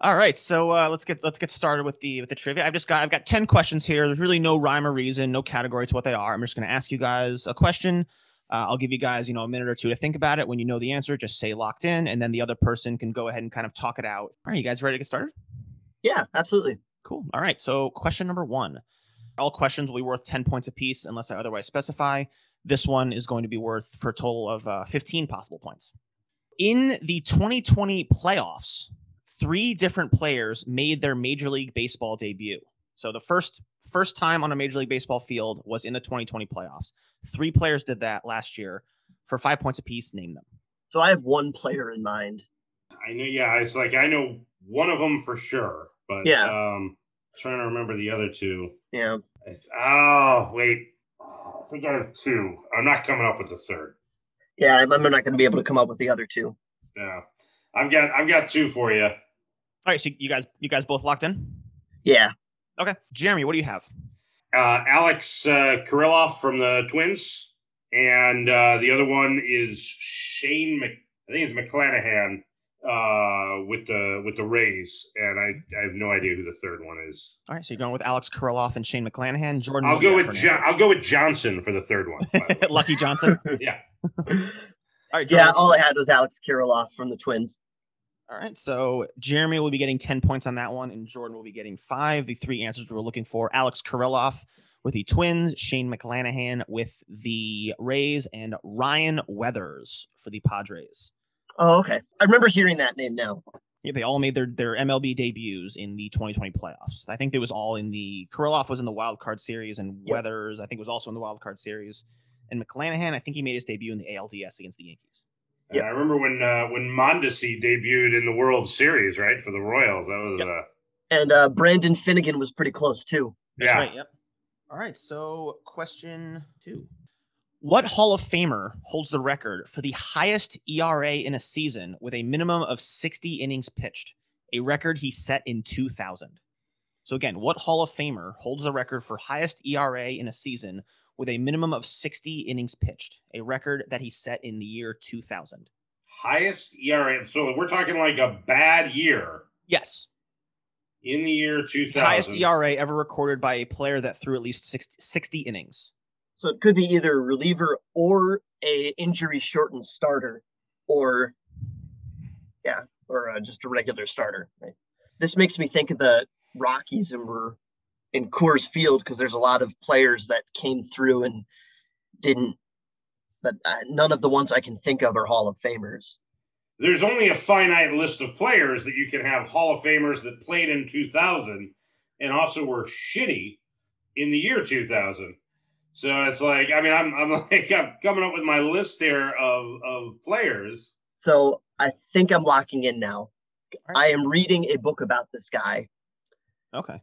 All right, so uh, let's get let's get started with the with the trivia. I've just got I've got ten questions here. There's really no rhyme or reason, no category to what they are. I'm just going to ask you guys a question. Uh, I'll give you guys you know a minute or two to think about it. When you know the answer, just say locked in, and then the other person can go ahead and kind of talk it out. All right, you guys ready to get started? Yeah, absolutely. Cool. All right, so question number one. All questions will be worth ten points apiece unless I otherwise specify. This one is going to be worth for a total of uh, fifteen possible points. In the twenty twenty playoffs, three different players made their Major League Baseball debut. So the first first time on a Major League Baseball field was in the twenty twenty playoffs. Three players did that last year for five points apiece. Name them. So I have one player in mind. I know. Yeah, it's like I know one of them for sure, but yeah, um, trying to remember the other two. Yeah. It's, oh wait, I think I have two. I'm not coming up with the third. Yeah, I'm not going to be able to come up with the other two. Yeah, I've got I've got two for you. All right, so you guys, you guys both locked in? Yeah. Okay. Jeremy, what do you have? Uh, Alex uh, Kirilloff from the Twins, and uh, the other one is Shane. Mc- I think it's McClanahan uh, with the with the Rays, and I, I have no idea who the third one is. All right, so you're going with Alex Kirilloff and Shane McClanahan. Jordan, I'll go with jo- I'll go with Johnson for the third one. The Lucky Johnson. Yeah. All right. Jordan. Yeah, all I had was Alex Kirilloff from the Twins. All right, so Jeremy will be getting ten points on that one, and Jordan will be getting five. The three answers we were looking for: Alex Kirilloff with the Twins, Shane McClanahan with the Rays, and Ryan Weathers for the Padres. Oh, okay. I remember hearing that name now. Yeah, they all made their, their M L B debuts in the twenty twenty playoffs. I think it was all in the – Kirilloff was in the Wild Card Series, and yep. Weathers, I think, was also in the Wild Card Series. And McClanahan, I think he made his debut in the A L D S against the Yankees. Yeah, I remember when uh, when Mondesi debuted in the World Series, right, for the Royals. That was yep. uh... and uh, Brandon Finnegan was pretty close too. That's yeah. right. Yep. All right. So, question two: what Hall of Famer holds the record for the highest E R A in a season with a minimum of sixty innings pitched? A record he set in two thousand. So again, what Hall of Famer holds the record for highest E R A in a season with a minimum of sixty innings pitched, a record that he set in the year two thousand. Highest E R A. So we're talking like a bad year. Yes. In the year two thousand. The highest E R A ever recorded by a player that threw at least sixty innings. So it could be either a reliever or a injury-shortened starter or, yeah, or uh, just a regular starter. Right? This makes me think of the Rockies and we're in Coors Field because there's a lot of players that came through and didn't, but uh, none of the ones I can think of are Hall of Famers. There's only a finite list of players that you can have Hall of Famers that played in two thousand and also were shitty in the year two thousand. So it's like, I mean, I'm, I'm like, I'm coming up with my list here of, of players. So I think I'm locking in now. Right. I am reading a book about this guy. Okay.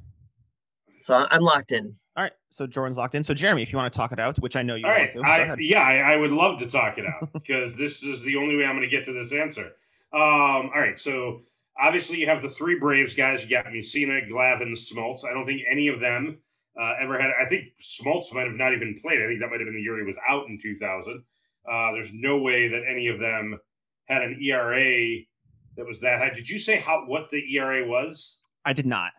So I'm locked in. All right. So Jordan's locked in. So Jeremy, if you want to talk it out, which I know you All want right. to. I, go ahead. Yeah, I, I would love to talk it out because this is the only way I'm going to get to this answer. Um, all right. So obviously you have the three Braves guys. You got Mussina, Glavine, Smoltz. I don't think any of them uh, ever had. I think Smoltz might have not even played. I think that might have been the year he was out in two thousand. Uh, there's no way that any of them had an E R A that was that high. Did you say how what the E R A was? I did not.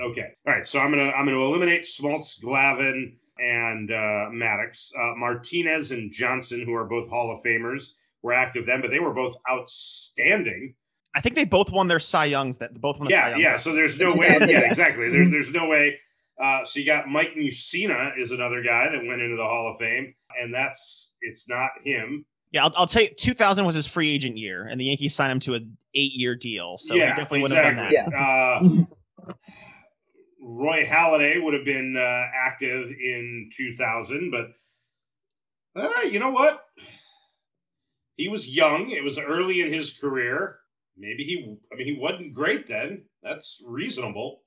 Okay. All right. So I'm gonna I'm gonna eliminate Smoltz, Glavine, and uh, Maddox. Uh, Martinez and Johnson, who are both Hall of Famers, were active then, but they were both outstanding. I think they both won their Cy Youngs. That both won. The yeah, Cy Young yeah. Guys. So there's no way. Yeah, exactly. There, there's no way. Uh, so you got Mike Mussina is another guy that went into the Hall of Fame, and that's it's not him. Yeah, I'll, I'll tell you, two thousand was his free agent year, and the Yankees signed him to an eight-year deal. So yeah, he definitely exactly. would have done that. Yeah. Uh, Roy Halladay would have been uh, active in two thousand, but uh, you know what? He was young. It was early in his career. Maybe he, I mean, he wasn't great then. That's reasonable.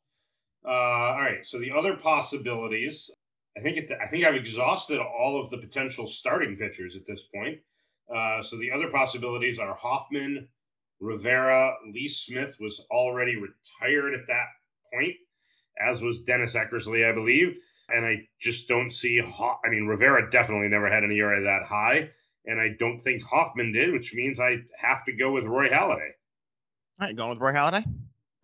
Uh, all right. So the other possibilities, I think, it, I think I've exhausted all of the potential starting pitchers at this point. Uh, so the other possibilities are Hoffman, Rivera, Lee Smith was already retired at that point, as was Dennis Eckersley, I believe. And I just don't see, Ho- I mean, Rivera definitely never had an E R A that high. And I don't think Hoffman did, which means I have to go with Roy Halladay. All right, going with Roy Halladay?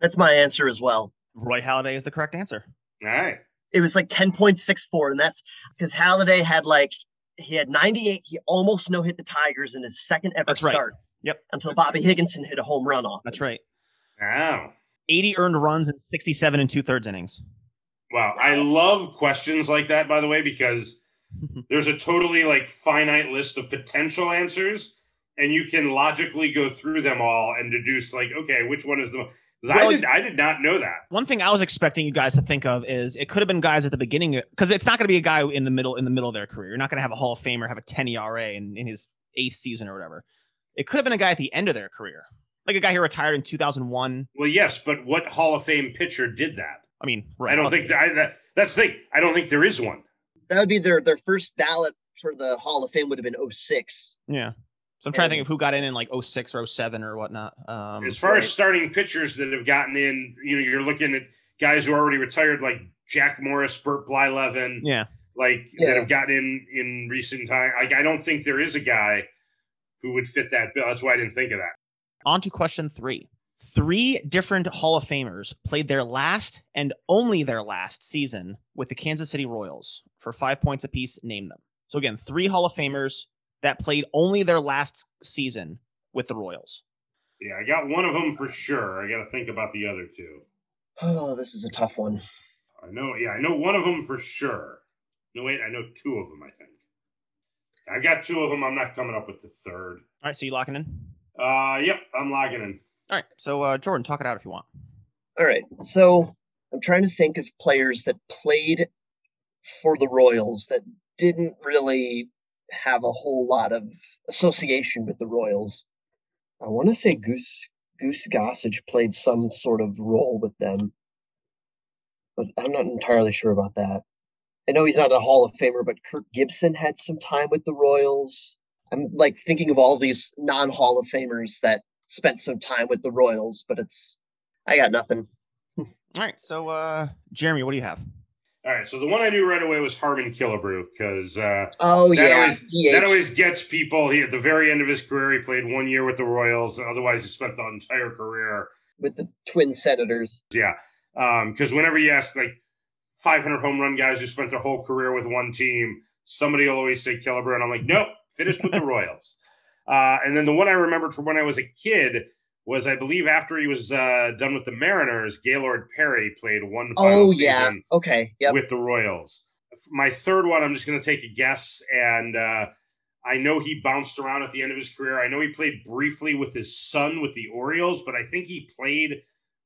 That's my answer as well. Roy Halladay is the correct answer. All right. It was like ten point six four, and that's because Halladay had like, he had ninety-eight. He almost no hit the Tigers in his second ever That's right. start. Yep. Until Bobby Higginson hit a home run off. That's him. Right. Wow. eighty earned runs and sixty-seven and two thirds innings. Wow. I love questions like that, by the way, because there's a totally like finite list of potential answers and you can logically go through them all and deduce like, okay, which one is the Well, I did I did not know that. One thing I was expecting you guys to think of is it could have been guys at the beginning, because it's not going to be a guy in the middle in the middle of their career. You're not going to have a Hall of Famer have a ten E R A in, in his eighth season or whatever. It could have been a guy at the end of their career, like a guy who retired in two thousand one. Well, yes, but what Hall of Fame pitcher did that? I mean, right. I don't think that, I, that that's the thing. I don't think there is one. That would be their their first ballot for the Hall of Fame would have been oh six. Yeah. So I'm trying to think of who got in in like oh six or oh seven or whatnot. Um, as far right. as starting pitchers that have gotten in, you know, you're looking at guys who are already retired, like Jack Morris, Bert Blyleven. Yeah. Like yeah. that have gotten in in recent time. Like, I don't think there is a guy who would fit that bill. That's why I didn't think of that. On to question three. Three different Hall of Famers played their last and only their last season with the Kansas City Royals. For five points apiece, name them. So again, three Hall of Famers that played only their last season with the Royals. Yeah, I got one of them for sure. I got to think about the other two. Oh, this is a tough one. I know. Yeah, I know one of them for sure. No, wait, I know two of them, I think. I've got two of them. I'm not coming up with the third. All right, so you locking in? Uh, yep, I'm locking in. All right, so uh, Jordan, talk it out if you want. All right, so I'm trying to think of players that played for the Royals that didn't really have a whole lot of association with the Royals. I want to say Goose Goose Gossage played some sort of role with them, but I'm not entirely sure about that. I know he's not a Hall of Famer, but Kirk Gibson had some time with the Royals. I'm like thinking of all these non-Hall of Famers that spent some time with the Royals, but it's, I got nothing. All right. So, uh, Jeremy, what do you have? All right, so the one I knew right away was Harmon Killebrew because uh, oh, that, yeah. always, that always gets people. He, at the very end of his career, he played one year with the Royals. Otherwise, he spent the entire career with the Twin Senators. Yeah, because um, whenever you ask like five hundred home run guys who spent their whole career with one team, somebody will always say Killebrew. And I'm like, nope, finished with the Royals. Uh, and then the one I remembered from when I was a kid was, I believe, after he was uh, done with the Mariners, Gaylord Perry played one final oh, yeah. season okay. yep. with the Royals. My third one, I'm just going to take a guess, and uh, I know he bounced around at the end of his career. I know he played briefly with his son with the Orioles, but I think he played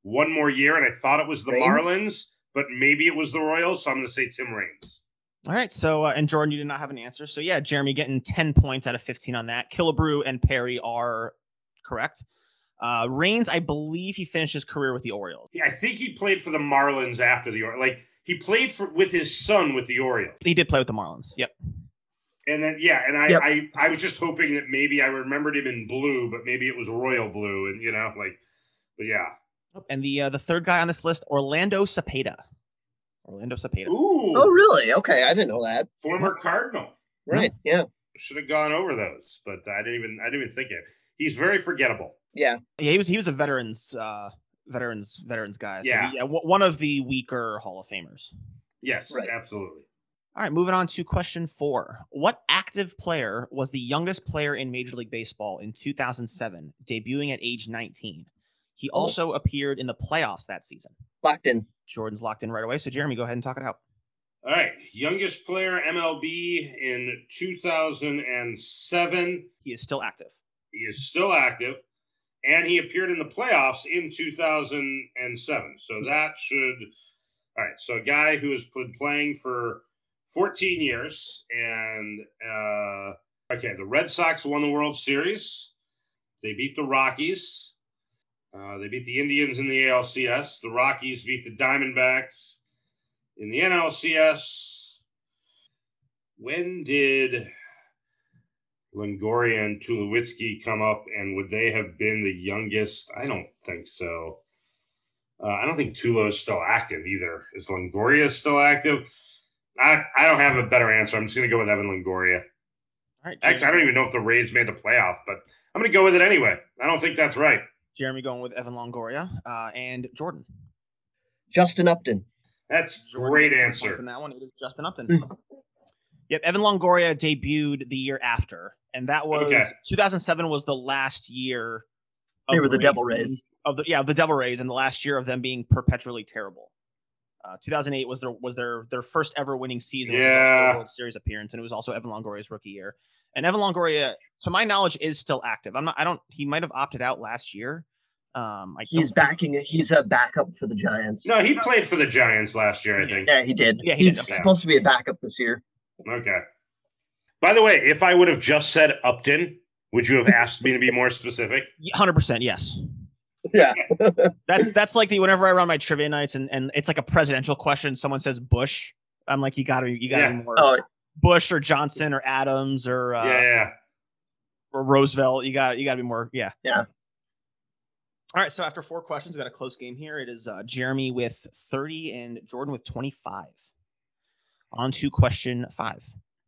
one more year, and I thought it was the Raines? Marlins, but maybe it was the Royals, so I'm going to say Tim Raines. All right. So, uh, and Jordan, you did not have an answer. So, yeah, Jeremy getting ten points out of fifteen on that. Killebrew and Perry are correct. Uh, Reigns, I believe he finished his career with the Orioles. Yeah, I think he played for the Marlins after the Orioles. Like, he played for with his son with the Orioles. He did play with the Marlins. Yep. And then, yeah, and I, yep. I, I was just hoping that maybe I remembered him in blue, but maybe it was royal blue. And, you know, like, but yeah. And the uh, the third guy on this list, Orlando Cepeda. Orlando Cepeda. Ooh. Oh, really? Okay. I didn't know that. Former Cardinal. Right. Yeah. Should have gone over those, but I didn't even, I didn't even think it. He's very forgettable. Yeah. Yeah. He was, he was a veterans, uh, veterans, veterans guy. So yeah. He, yeah. One of the weaker Hall of Famers. Yes, right. Absolutely. All right. Moving on to question four. What active player was the youngest player in Major League Baseball in two thousand seven, debuting at age nineteen? He also oh. appeared in the playoffs that season. Locked in. Jordan's locked in right away. So, Jeremy, go ahead and talk it out. All right. Youngest player, M L B, in two thousand seven. He is still active. He is still active. And he appeared in the playoffs in two thousand seven. So yes. that should... All right. So a guy who has been playing for fourteen years. And, uh, okay, the Red Sox won the World Series. They beat the Rockies. Uh, they beat the Indians in the A L C S. The Rockies beat the Diamondbacks in the N L C S. When did Longoria and Tulowitzki come up, and would they have been the youngest? I don't think so. Uh, I don't think Tulo is still active either. Is Longoria still active? I, I don't have a better answer. I'm just going to go with Evan Longoria. All right, Actually, I don't even know if the Rays made the playoff, but I'm going to go with it anyway. I don't think that's right. Jeremy going with Evan Longoria uh, and Jordan. Justin Upton. That's a great answer. That one, it is Justin Upton. Yep, Evan Longoria debuted the year after, and that was okay. two thousand seven was the last year. Of they were the, the Rays, Devil Rays. Of the, yeah, the Devil Rays, and the last year of them being perpetually terrible. Uh, two thousand eight was their was their their first ever winning season. Yeah, World Series appearance, and it was also Evan Longoria's rookie year. And Evan Longoria, to my knowledge, is still active. I'm not. I don't. He might have opted out last year. Um, I he's backing. He's a backup for the Giants. No, he played for the Giants last year. I think. Yeah, he did. Yeah, he he's did. supposed to be a backup this year. Okay. By the way, if I would have just said Upton, would you have asked me to be more specific? one hundred percent, yes. Yeah. that's that's like the whenever I run my trivia nights and, and it's like a presidential question. Someone says Bush. I'm like, you got to you got to yeah. more oh. Bush or Johnson or Adams or uh, yeah, yeah. or Roosevelt. You got you got to be more. Yeah. Yeah. All right. So after four questions, we got a close game here. It is uh, Jeremy with thirty and Jordan with twenty-five. On to question five.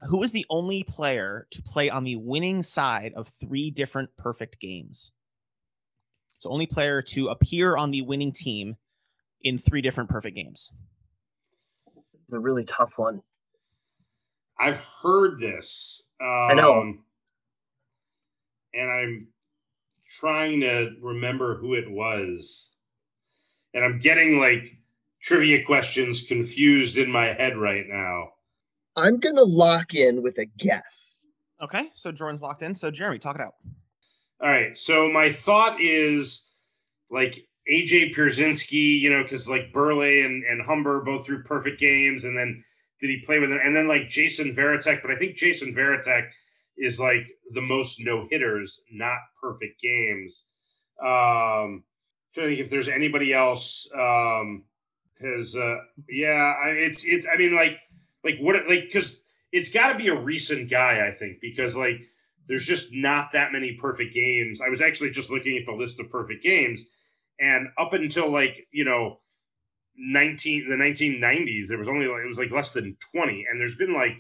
Who is the only player to play on the winning side of three different perfect games? So only player to appear on the winning team in three different perfect games. It's a really tough one. I've heard this. Um, I know. And I'm trying to remember who it was. And I'm getting like trivia questions confused in my head right now. I'm going to lock in with a guess. Okay, so Jordan's locked in. So, Jeremy, talk it out. All right, so my thought is, like, A J Pierzynski, you know, because, like, Burley and, and Humber both threw perfect games, and then did he play with him? And then, like, Jason Varitek, but I think Jason Varitek is, like, the most no-hitters, not perfect games. Um, I'm trying to think if there's anybody else um, – Because uh, yeah, I, it's it's. I mean, like, like what? Like, because it's got to be a recent guy, I think, because like, there's just not that many perfect games. I was actually just looking at the list of perfect games, and up until like you know, nineteen the nineteen nineties, there was only like, it was like less than twenty, and there's been like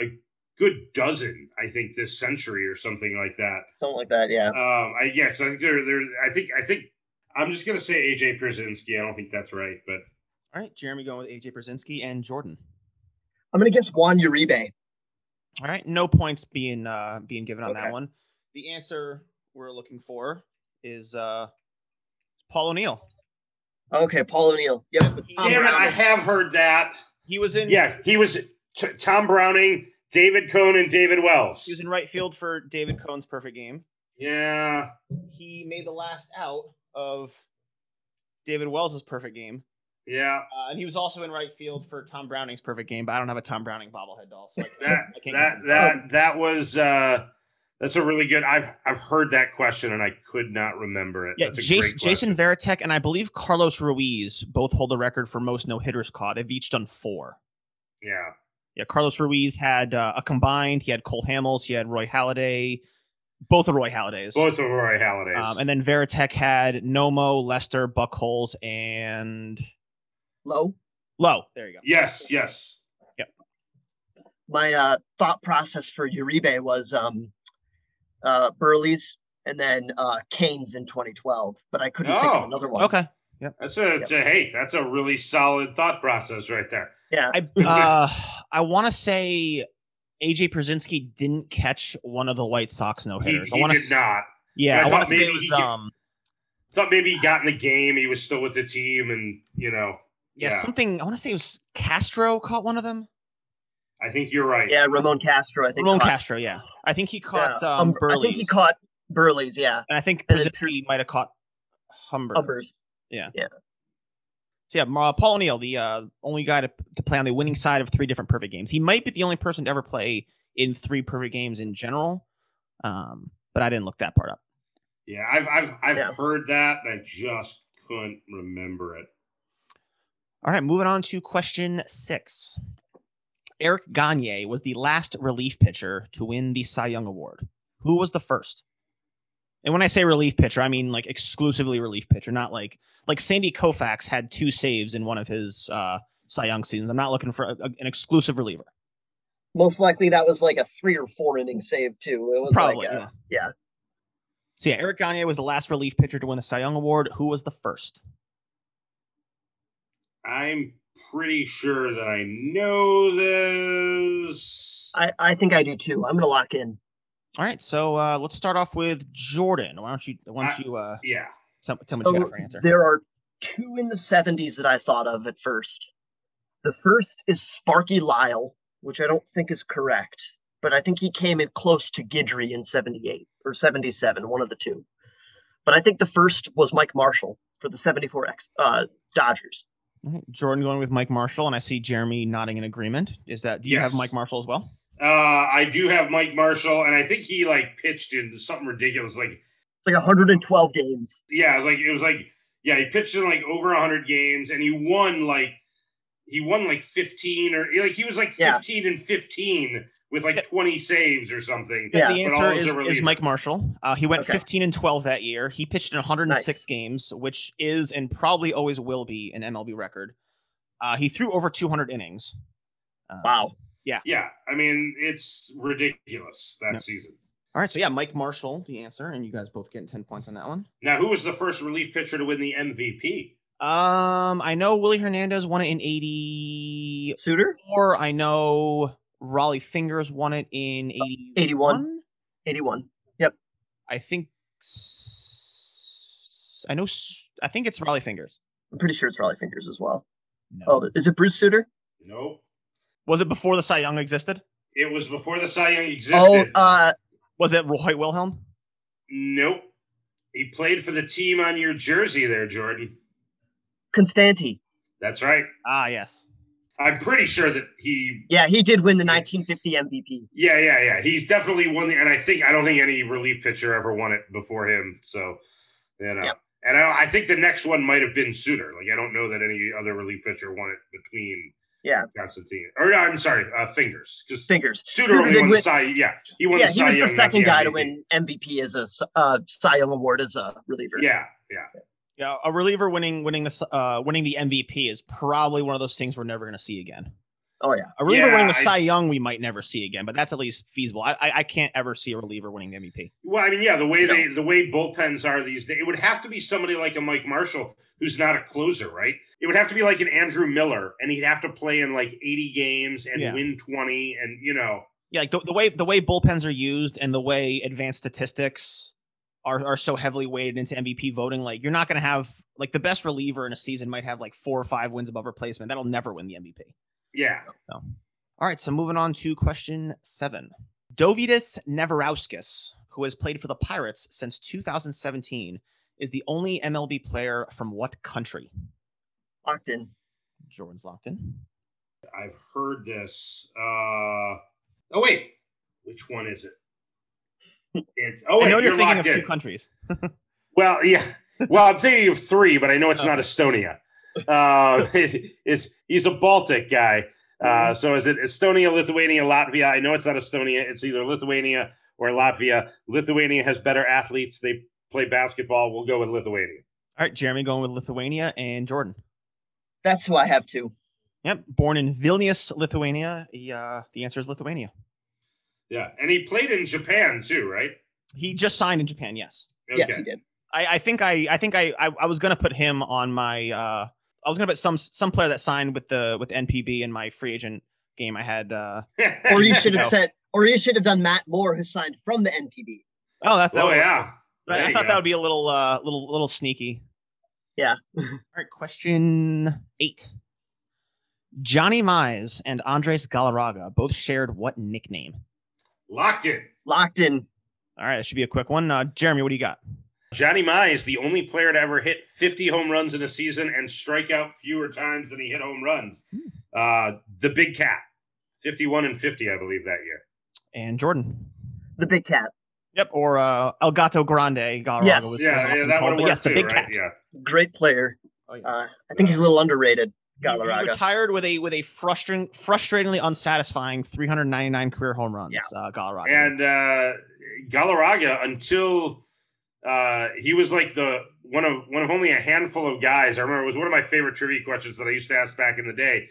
a good dozen, I think, this century or something like that. Something like that, yeah. Um, I yeah, because I think there there. I think I think. I'm just going to say A J Pierzynski. I don't think that's right, but. All right. Jeremy going with A J Pierzynski and Jordan. I'm going to guess Juan Uribe. All right. No points being, uh, being given on okay. that one. The answer we're looking for is uh, Paul O'Neill. Okay. Paul O'Neill. Yep. Damn it. I have heard that. He was in. Yeah. He was t- Tom Browning, David Cone, and David Wells. He was in right field for David Cone's perfect game. Yeah. He made the last out of David Wells' perfect game, Yeah. Uh, and he was also in right field for Tom Browning's perfect game, but I don't have a Tom Browning bobblehead doll. So I can't, that I can't that that oh. that was uh, that's a really good. I've I've heard that question and I could not remember it. Yeah, that's a Jason, great Jason Veritek and I believe Carlos Ruiz both hold the record for most no hitters caught. They've each done four. Yeah. Yeah. Carlos Ruiz had uh, a combined. He had Cole Hamels. He had Roy Halladay. Both of Roy Halladay's. Both of Roy Halladay's. Um, and then Veritek had Nomo, Lester, Buckholz, and Low. Low. There you go. Yes, yes. Yep. My uh, thought process for Uribe was um, uh, Burley's and then uh, Kane's in twenty twelve, but I couldn't oh. think of another one. Okay. Yep. That's a, yep. a hey, that's a really solid thought process right there. Yeah. I uh, I want to say A J Pierzynski didn't catch one of the White Sox no hitters. He, he I did say, not. Yeah, I, I want to say it was. He, um, thought maybe he got in the game. He was still with the team, and you know, yeah, yeah. something. I want to say it was Castro caught one of them. I think you're right. Yeah, Ramon Castro. I think Ramon caught, Castro. Yeah, I think he caught. Yeah. Um, Burley's. I think he caught Burley's. Yeah, and I think Pierzynski might have caught Humbers. Humbers. Yeah. Yeah. So yeah, uh, Paul O'Neill, the uh, only guy to, to play on the winning side of three different perfect games. He might be the only person to ever play in three perfect games in general, um, but I didn't look that part up. Yeah, I've I've I've yeah. heard that, and I just couldn't remember it. All right, moving on to question six. Eric Gagne was the last relief pitcher to win the Cy Young Award. Who was the first? And when I say relief pitcher, I mean like exclusively relief pitcher, not like like Sandy Koufax had two saves in one of his uh, Cy Young seasons. I'm not looking for a, a, an exclusive reliever. Most likely that was like a three or four inning save too. It was probably like a, yeah. yeah. So yeah, Eric Gagne was the last relief pitcher to win the Cy Young Award. Who was the first? I'm pretty sure that I know this. I, I think I do too. I'm going to lock in. All right, so uh, let's start off with Jordan. Why don't you? Why don't you? Uh, yeah, tell, tell me so what you got for an answer. There are two in the seventies that I thought of at first. The first is Sparky Lyle, which I don't think is correct, but I think he came in close to Guidry in seventy-eight or seventy-seven, one of the two. But I think the first was Mike Marshall for the seventy-four X uh, Dodgers. Right. Jordan going with Mike Marshall, and I see Jeremy nodding in agreement. Is that? Do you yes. have Mike Marshall as well? Uh, I do have Mike Marshall, and I think he like pitched in something ridiculous, like it's like one hundred twelve games. Yeah, it was like it was like yeah, he pitched in like over one hundred games, and he won like he won like fifteen or like he was like fifteen yeah. and fifteen with like twenty saves or something. Yeah, the answer is, is Mike Marshall. Uh, he went okay. fifteen and twelve that year. He pitched in one hundred six nice. games, which is and probably always will be an M L B record. Uh, he threw over two hundred innings. Uh, wow. Yeah. Yeah. I mean, it's ridiculous that no. season. All right. So, yeah, Mike Marshall, the answer. And you guys both getting ten points on that one. Now, who was the first relief pitcher to win the M V P? Um, I know Willie Hernandez won it in eighty. Suter? Or I know Raleigh Fingers won it in eighty-one. eighty-one. Yep. I think. I know. I think it's Raleigh Fingers. I'm pretty sure it's Raleigh Fingers as well. No. Oh, is it Bruce Suter? Nope. Was it before the Cy Young existed? It was before the Cy Young existed. Oh, uh, was it Roy Wilhelm? Nope. He played for the team on your jersey there, Jordan. Constanti. That's right. Ah, yes. I'm pretty sure that he... Yeah, he did win the nineteen fifty M V P. Yeah, yeah, yeah. He's definitely won the... And I think I don't think any relief pitcher ever won it before him. So, you know. Yep. And I, I think the next one might have been Suter. Like, I don't know that any other relief pitcher won it between... Yeah, Constantine. Or no, I'm sorry, uh, Fingers. Just Fingers. Suter only won the Cy. Yeah, he won. Yeah, the Cy he was Young, the second the guy M V P. To win M V P as a uh, Cy Young award as a reliever. Yeah, yeah, yeah. A reliever winning winning the uh, winning the M V P is probably one of those things we're never going to see again. Oh yeah, a reliever yeah, winning the I, Cy Young we might never see again, but that's at least feasible. I, I I can't ever see a reliever winning the M V P. Well, I mean, yeah, the way no. they the way bullpens are these days, it would have to be somebody like a Mike Marshall who's not a closer, right? It would have to be like an Andrew Miller, and he'd have to play in like eighty games and yeah. win twenty, and you know, yeah, like the, the way the way bullpens are used and the way advanced statistics are are so heavily weighted into M V P voting, like you're not going to have like the best reliever in a season might have like four or five wins above replacement. That'll never win the M V P. Yeah. So. All right. So moving on to question seven. Dovydas Neverauskas, who has played for the Pirates since two thousand seventeen, is the only M L B player from what country? Locked in. Jordan's locked in. I've heard this. Uh, oh, wait. Which one is it? It's oh, wait, I know you're, you're thinking of in. two countries. Well, yeah. Well, I'm thinking of three, but I know it's okay. Not Estonia. Uh, it, it's, he's a Baltic guy. Uh, so is it Estonia, Lithuania, Latvia? I know it's not Estonia. It's either Lithuania or Latvia. Lithuania has better athletes. They play basketball. We'll go with Lithuania. All right, Jeremy going with Lithuania, and Jordan. That's who I have too. Yep, born in Vilnius, Lithuania. He, uh, the answer is Lithuania. Yeah, and he played in Japan too, right? He just signed in Japan. Yes. Okay. Yes, he did. I, I think I, I think I, I, I was gonna put him on my. Uh, I was gonna put some some player that signed with the with N P B in my free agent game. I had, uh, or you should have said, or you should have done Matt Moore, who signed from the N P B. Oh, that's that oh yeah. Right, I thought go. that would be a little, uh, little, little sneaky. Yeah. All right, question eight. Johnny Mize and Andres Galarraga both shared what nickname? Locked in. Locked in. All right, that should be a quick one. Uh, Jeremy, what do you got? Johnny Mize, the only player to ever hit fifty home runs in a season and strike out fewer times than he hit home runs. Mm. Uh, the Big Cat, fifty-one and fifty, I believe, that year. And Jordan? The Big Cat. Yep, or uh, El Gato Grande. Galarraga yes, was, yeah, was often yeah, that called, but yes, too, the Big right? Cat. Yeah. Great player. Oh, yeah. uh, I think he's a little underrated. Galarraga he, he retired with a with a frustrating, frustratingly unsatisfying three hundred ninety-nine career home runs. Yeah. Uh, Galarraga and uh, Galarraga until uh, he was like the one of one of only a handful of guys. I remember it was one of my favorite trivia questions that I used to ask back in the day.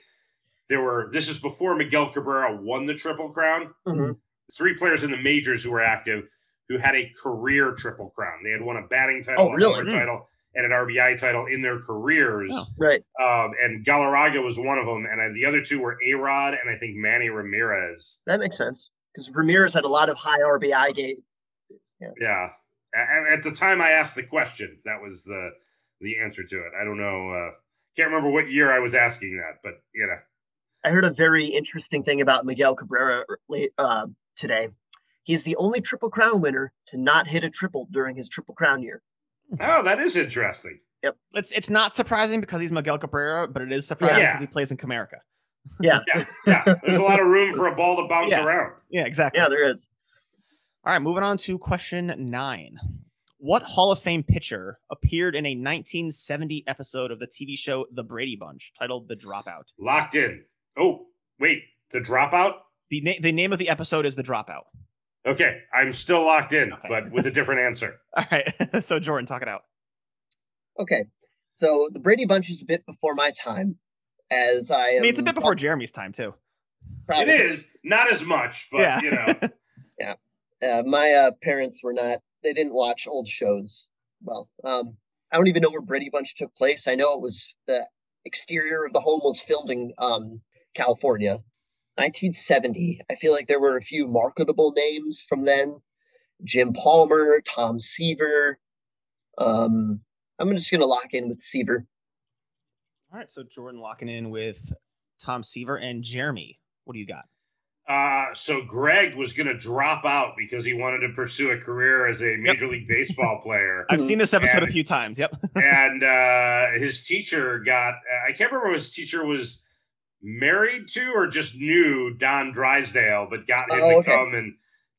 There were this is before Miguel Cabrera won the Triple Crown. Mm-hmm. Three players in the majors who were active who had a career Triple Crown. They had won a batting title, oh, really? a mm. title, and an R B I title in their careers. Oh, right. Um, and Galarraga was one of them, and I, the other two were A-Rod and I think Manny Ramirez. That makes sense, because Ramirez had a lot of high R B I games. Yeah. yeah. At, at the time I asked the question, that was the the answer to it. I don't know. Uh, can't remember what year I was asking that, but, you know. I heard a very interesting thing about Miguel Cabrera uh, today. He's the only Triple Crown winner to not hit a triple during his Triple Crown year. Oh, that is interesting. Yep. It's it's not surprising because he's Miguel Cabrera, but it is surprising yeah. because he plays in Comerica. Yeah. yeah. Yeah. There's a lot of room for a ball to bounce yeah. around. Yeah, exactly. Yeah, there is. All right, moving on to question nine. What Hall of Fame pitcher appeared in a nineteen seventy episode of the T V show The Brady Bunch titled The Dropout? Locked in. Oh, wait. The Dropout? The, na- the name of the episode is The Dropout. Okay, I'm still locked in, okay. but with a different answer. All right, so Jordan, talk it out. Okay, so the Brady Bunch is a bit before my time, as I. Am I mean, it's a bit before Jeremy's time too. Probably. It is not as much, but yeah. you know. yeah, uh, my uh, parents were not; they didn't watch old shows. Well, um, I don't even know where Brady Bunch took place. I know it was the exterior of the home was filmed in um, California. nineteen seventy, I feel like there were a few marketable names from then. Jim Palmer, Tom Seaver. Um, I'm just going to lock in with Seaver. All right, so Jordan locking in with Tom Seaver. And Jeremy, what do you got? Uh, so Greg was going to drop out because he wanted to pursue a career as a Major yep. League Baseball player. I've seen this episode and, a few times, yep. and uh, his teacher got, I can't remember what his teacher was, married to or just knew Don Drysdale, but got him oh, to okay. come and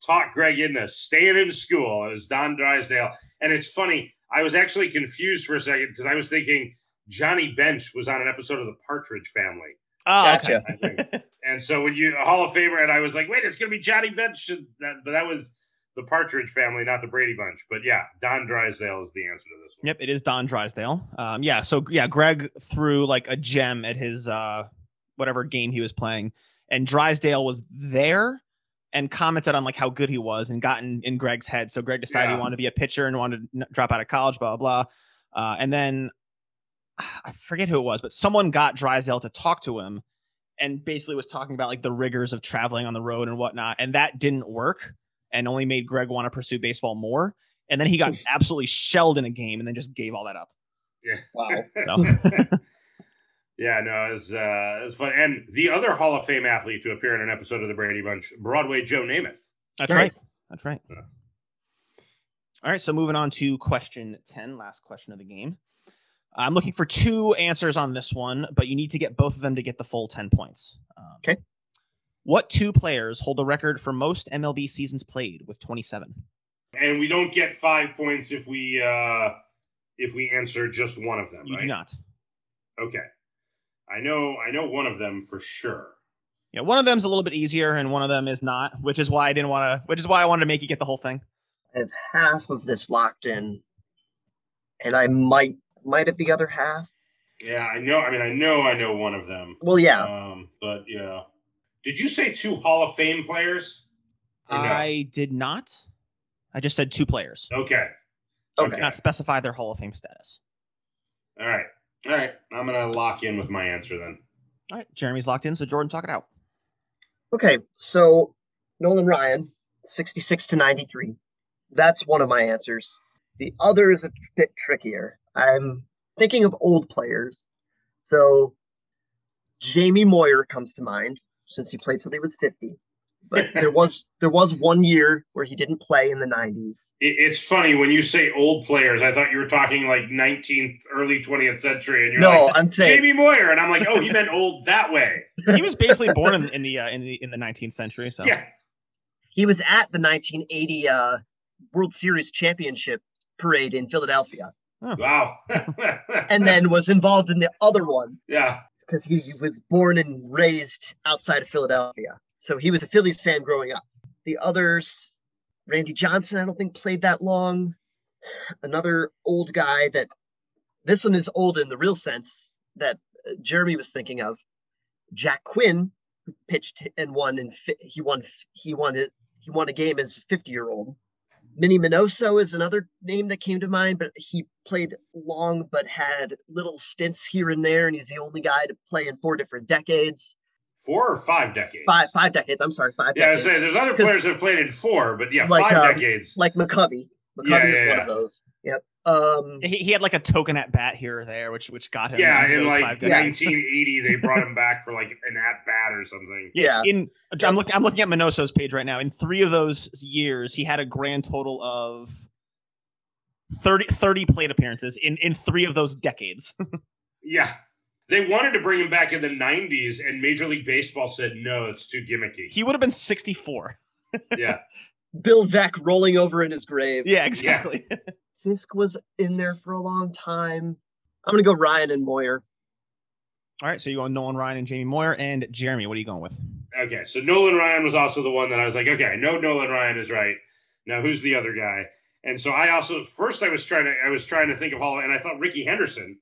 talk Greg into staying in school. It was Don Drysdale. And it's funny. I was actually confused for a second because I was thinking Johnny Bench was on an episode of The Partridge Family. Oh, gotcha. I think. And so when you a Hall of Famer, and I was like, wait, it's going to be Johnny Bench. And that, but that was The Partridge Family, not The Brady Bunch. But yeah, Don Drysdale is the answer to this one. Yep, it is Don Drysdale. Um, yeah. So yeah, Greg threw like a gem at his, uh, whatever game he was playing, and Drysdale was there and commented on like how good he was and got in, in Greg's head. So Greg decided yeah. he wanted to be a pitcher and wanted to drop out of college, blah, blah, blah. Uh, and then I forget who it was, but someone got Drysdale to talk to him and basically was talking about like the rigors of traveling on the road and whatnot. And that didn't work and only made Greg want to pursue baseball more. And then he got absolutely shelled in a game and then just gave all that up. Yeah. Wow. So. Yeah, no, it was, uh, it was fun. And the other Hall of Fame athlete to appear in an episode of The Brady Bunch, Broadway Joe Namath. That's nice. right. That's right. Yeah. All right, so moving on to question ten, last question of the game. I'm looking for two answers on this one, but you need to get both of them to get the full ten points. Um, okay. What two players hold the record for most M L B seasons played with twenty-seven? And we don't get five points if we uh, if we answer just one of them, you right? You do not. Okay. I know I know one of them for sure. Yeah, one of them's a little bit easier and one of them is not, which is why I didn't want to which is why I wanted to make you get the whole thing. I have half of this locked in, and I might might have the other half. Yeah, I know. I mean, I know I know one of them. Well, yeah. Um, but yeah. Did you say two Hall of Fame players? No? I did not. I just said two players. Okay. Okay. I did not specify their Hall of Fame status. All right. All right. I'm going to lock in with my answer then. All right. Jeremy's locked in. So, Jordan, talk it out. Okay. So, Nolan Ryan, sixty-six to ninety-three. That's one of my answers. The other is a bit trickier. I'm thinking of old players. So, Jamie Moyer comes to mind, since he played till he was fifty. But there was there was one year where he didn't play in the nineties. It, it's funny when you say old players, I thought you were talking like nineteenth, early twentieth century. And you're no, like, I'm saying Jamie Moyer, and I'm like, oh, he meant old that way. He was basically born in, in the uh, in the in the nineteenth century. So yeah, he was at the nineteen eighty uh, World Series championship parade in Philadelphia. Oh. Wow, and then was involved in the other one. Yeah. Because he was born and raised outside of Philadelphia. So he was a Phillies fan growing up. The others, Randy Johnson, I don't think played that long. Another old guy that, this one is old in the real sense, that Jeremy was thinking of. Jack Quinn, who pitched and won, and he won he won, it, he won a game as a fifty-year-old. Minnie Minoso is another name that came to mind, but he played long but had little stints here and there, and he's the only guy to play in four different decades. Four or five decades? Five five decades. I'm sorry, five yeah, decades. Yeah, I was saying, there's other players that have played in four, but yeah, like, five um, decades. Like McCovey. McCovey yeah, is yeah, one yeah. of those. Yep. Um, he, he had like a token at bat here or there, which which got him. Yeah, in like nineteen eighty, they brought him back for like an at bat or something. Yeah, in I'm looking I'm looking at Minoso's page right now. In three of those years, he had a grand total of thirty, thirty plate appearances in in three of those decades. Yeah, they wanted to bring him back in the nineties, and Major League Baseball said no, it's too gimmicky. He would have been sixty-four. Yeah, Bill Veeck rolling over in his grave. Yeah, exactly. Yeah. Fisk was in there for a long time. I'm going to go Ryan and Moyer. All right, so you're going Nolan Ryan and Jamie Moyer. And Jeremy, what are you going with? Okay, so Nolan Ryan was also the one that I was like, okay, I know Nolan Ryan is right. Now who's the other guy? And so I also, first I was trying to, I was trying to think of Hall, and I thought Ricky Henderson.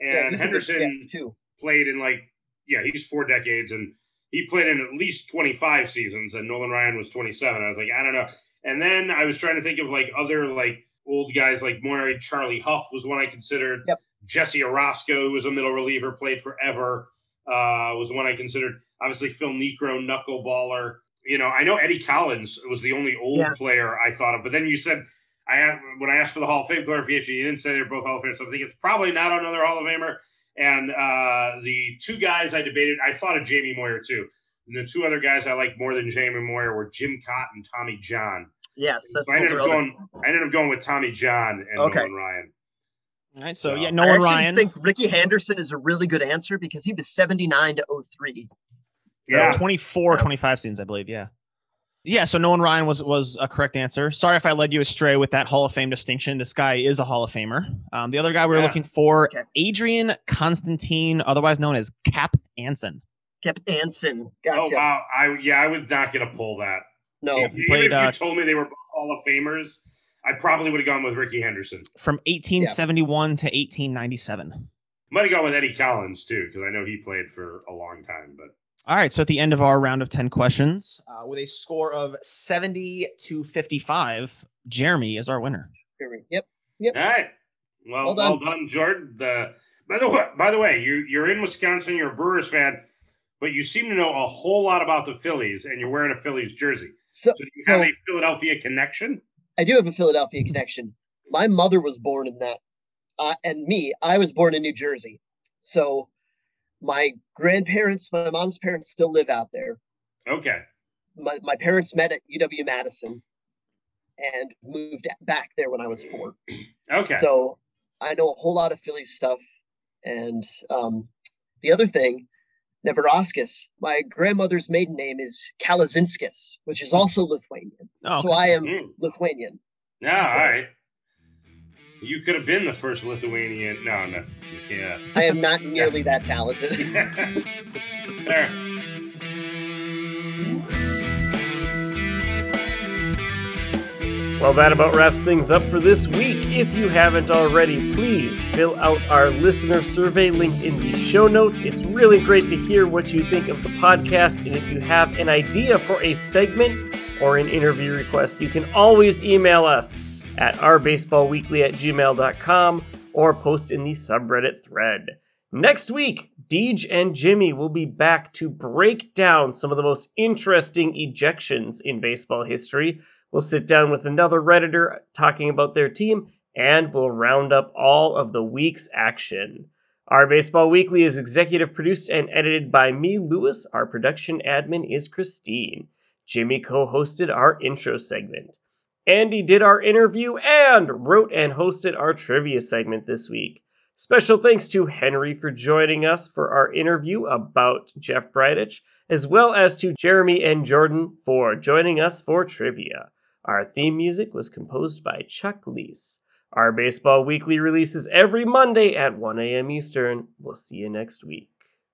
And yeah, Henderson too. Played in like, yeah, he's four decades, and he played in at least twenty-five seasons, and Nolan Ryan was twenty-seven. I was like, I don't know. And then I was trying to think of like other like, old guys like Moyer. Charlie Huff was one I considered. Yep. Jesse Orozco, who was a middle reliever, played forever, uh, was one I considered. Obviously, Phil Necro, knuckleballer. You know, I know Eddie Collins was the only old yeah. player I thought of. But then you said, I had, when I asked for the Hall of Fame clarification, you didn't say they were both Hall of Famers. So I think it's probably not another Hall of Famer. And uh, the two guys I debated, I thought of Jamie Moyer too. And the two other guys I liked more than Jamie Moyer were Jim Cott and Tommy John. Yes, that's so I, ended up going, I ended up going with Tommy John and okay. Nolan Ryan. All right, so, so yeah, Nolan I actually Ryan. I think Ricky Henderson is a really good answer because he was seventy-nine to oh three. Yeah, so twenty-four, twenty-five seasons, I believe, yeah. Yeah, so Nolan Ryan was was a correct answer. Sorry if I led you astray with that Hall of Fame distinction. This guy is a Hall of Famer. Um, the other guy we were yeah. looking for, okay. Adrian Constantine, otherwise known as Cap Anson. Cap Anson, gotcha. Oh, wow. I, yeah, I was not going to pull that. No, if, he played, even if you uh, told me they were Hall of Famers, I probably would have gone with Ricky Henderson. From eighteen seventy-one yeah. to eighteen ninety-seven. Might have gone with Eddie Collins, too, because I know he played for a long time. But all right, so at the end of our round of ten questions, uh, with a score of seventy to fifty-five, Jeremy is our winner. Jeremy, yep, yep. All right, well, well done, well done Jordan. Uh, by the way, by the way, you, you're in Wisconsin, you're a Brewers fan, but you seem to know a whole lot about the Phillies, and you're wearing a Phillies jersey. So, so do you so have a Philadelphia connection? I do have a Philadelphia connection. My mother was born in that, uh, and me, I was born in New Jersey. So my grandparents, my mom's parents still live out there. Okay. My my parents met at U W Madison and moved back there when I was four. Okay. So I know a whole lot of Philly stuff. And um, the other thing, Neveroskis. My grandmother's maiden name is Kalazinskis, which is also Lithuanian. Oh, so I am mm. Lithuanian. Yeah, so, all right. You could have been the first Lithuanian. No, no. Yeah. I am not nearly yeah. that talented. There. Well, that about wraps things up for this week. If you haven't already, please fill out our listener survey linked in the show notes. It's really great to hear what you think of the podcast. And if you have an idea for a segment or an interview request, you can always email us at our baseball weekly at gmail dot com or post in the subreddit thread. Next week, Deej and Jimmy will be back to break down some of the most interesting ejections in baseball history. We'll sit down with another Redditor talking about their team, and we'll round up all of the week's action. Our Baseball Weekly is executive produced and edited by me, Lewis. Our production admin is Christine. Jimmy co-hosted our intro segment. Andy did our interview and wrote and hosted our trivia segment this week. Special thanks to Henry for joining us for our interview about Jeff Bridich, as well as to Jeremy and Jordan for joining us for trivia. Our theme music was composed by Chuck Leese. Our Baseball Weekly releases every Monday at one a.m. Eastern. We'll see you next week.